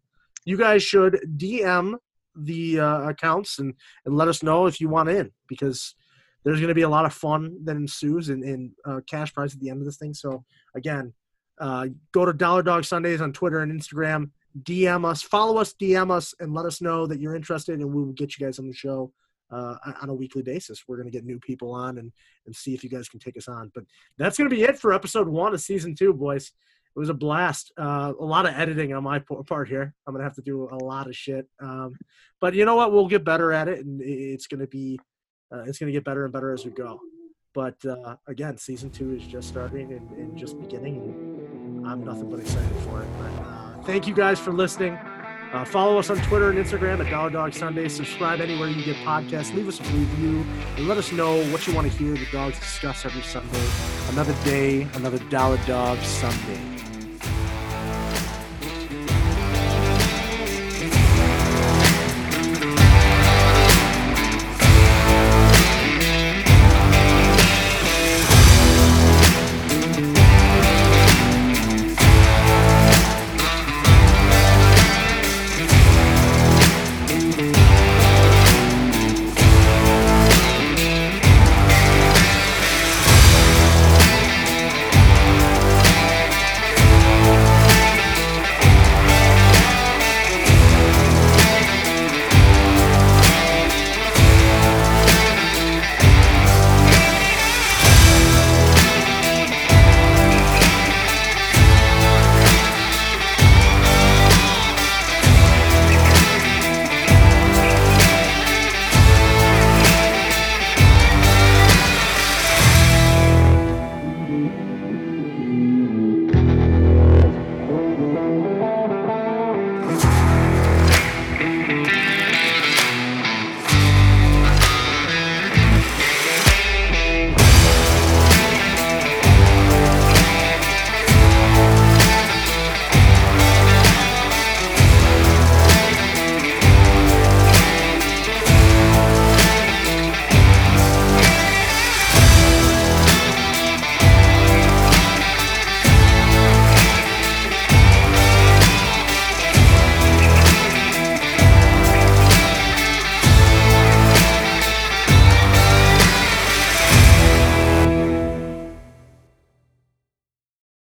you guys should DM the accounts and let us know if you want in, because there's going to be a lot of fun that ensues and cash prize at the end of this thing. So, again, go to Dollar Dog Sundays on Twitter and Instagram. DM us. Follow us, DM us, and let us know that you're interested, and we will get you guys on the show on a weekly basis. We're going to get new people on and see if you guys can take us on. But that's going to be it for episode 1 of season 2, boys. It was a blast. A lot of editing on my part here. I'm going to have to do a lot of shit. But you know what? We'll get better at it, and it's going to be – it's going to get better and better as we go. But, again, season 2 is just starting and just beginning. And I'm nothing but excited for it. But thank you guys for listening. Follow us on Twitter and Instagram at Dollar Dog Sunday. Subscribe anywhere you get podcasts. Leave us a review and let us know what you want to hear the dogs discuss every Sunday. Another day, another Dollar Dog Sunday.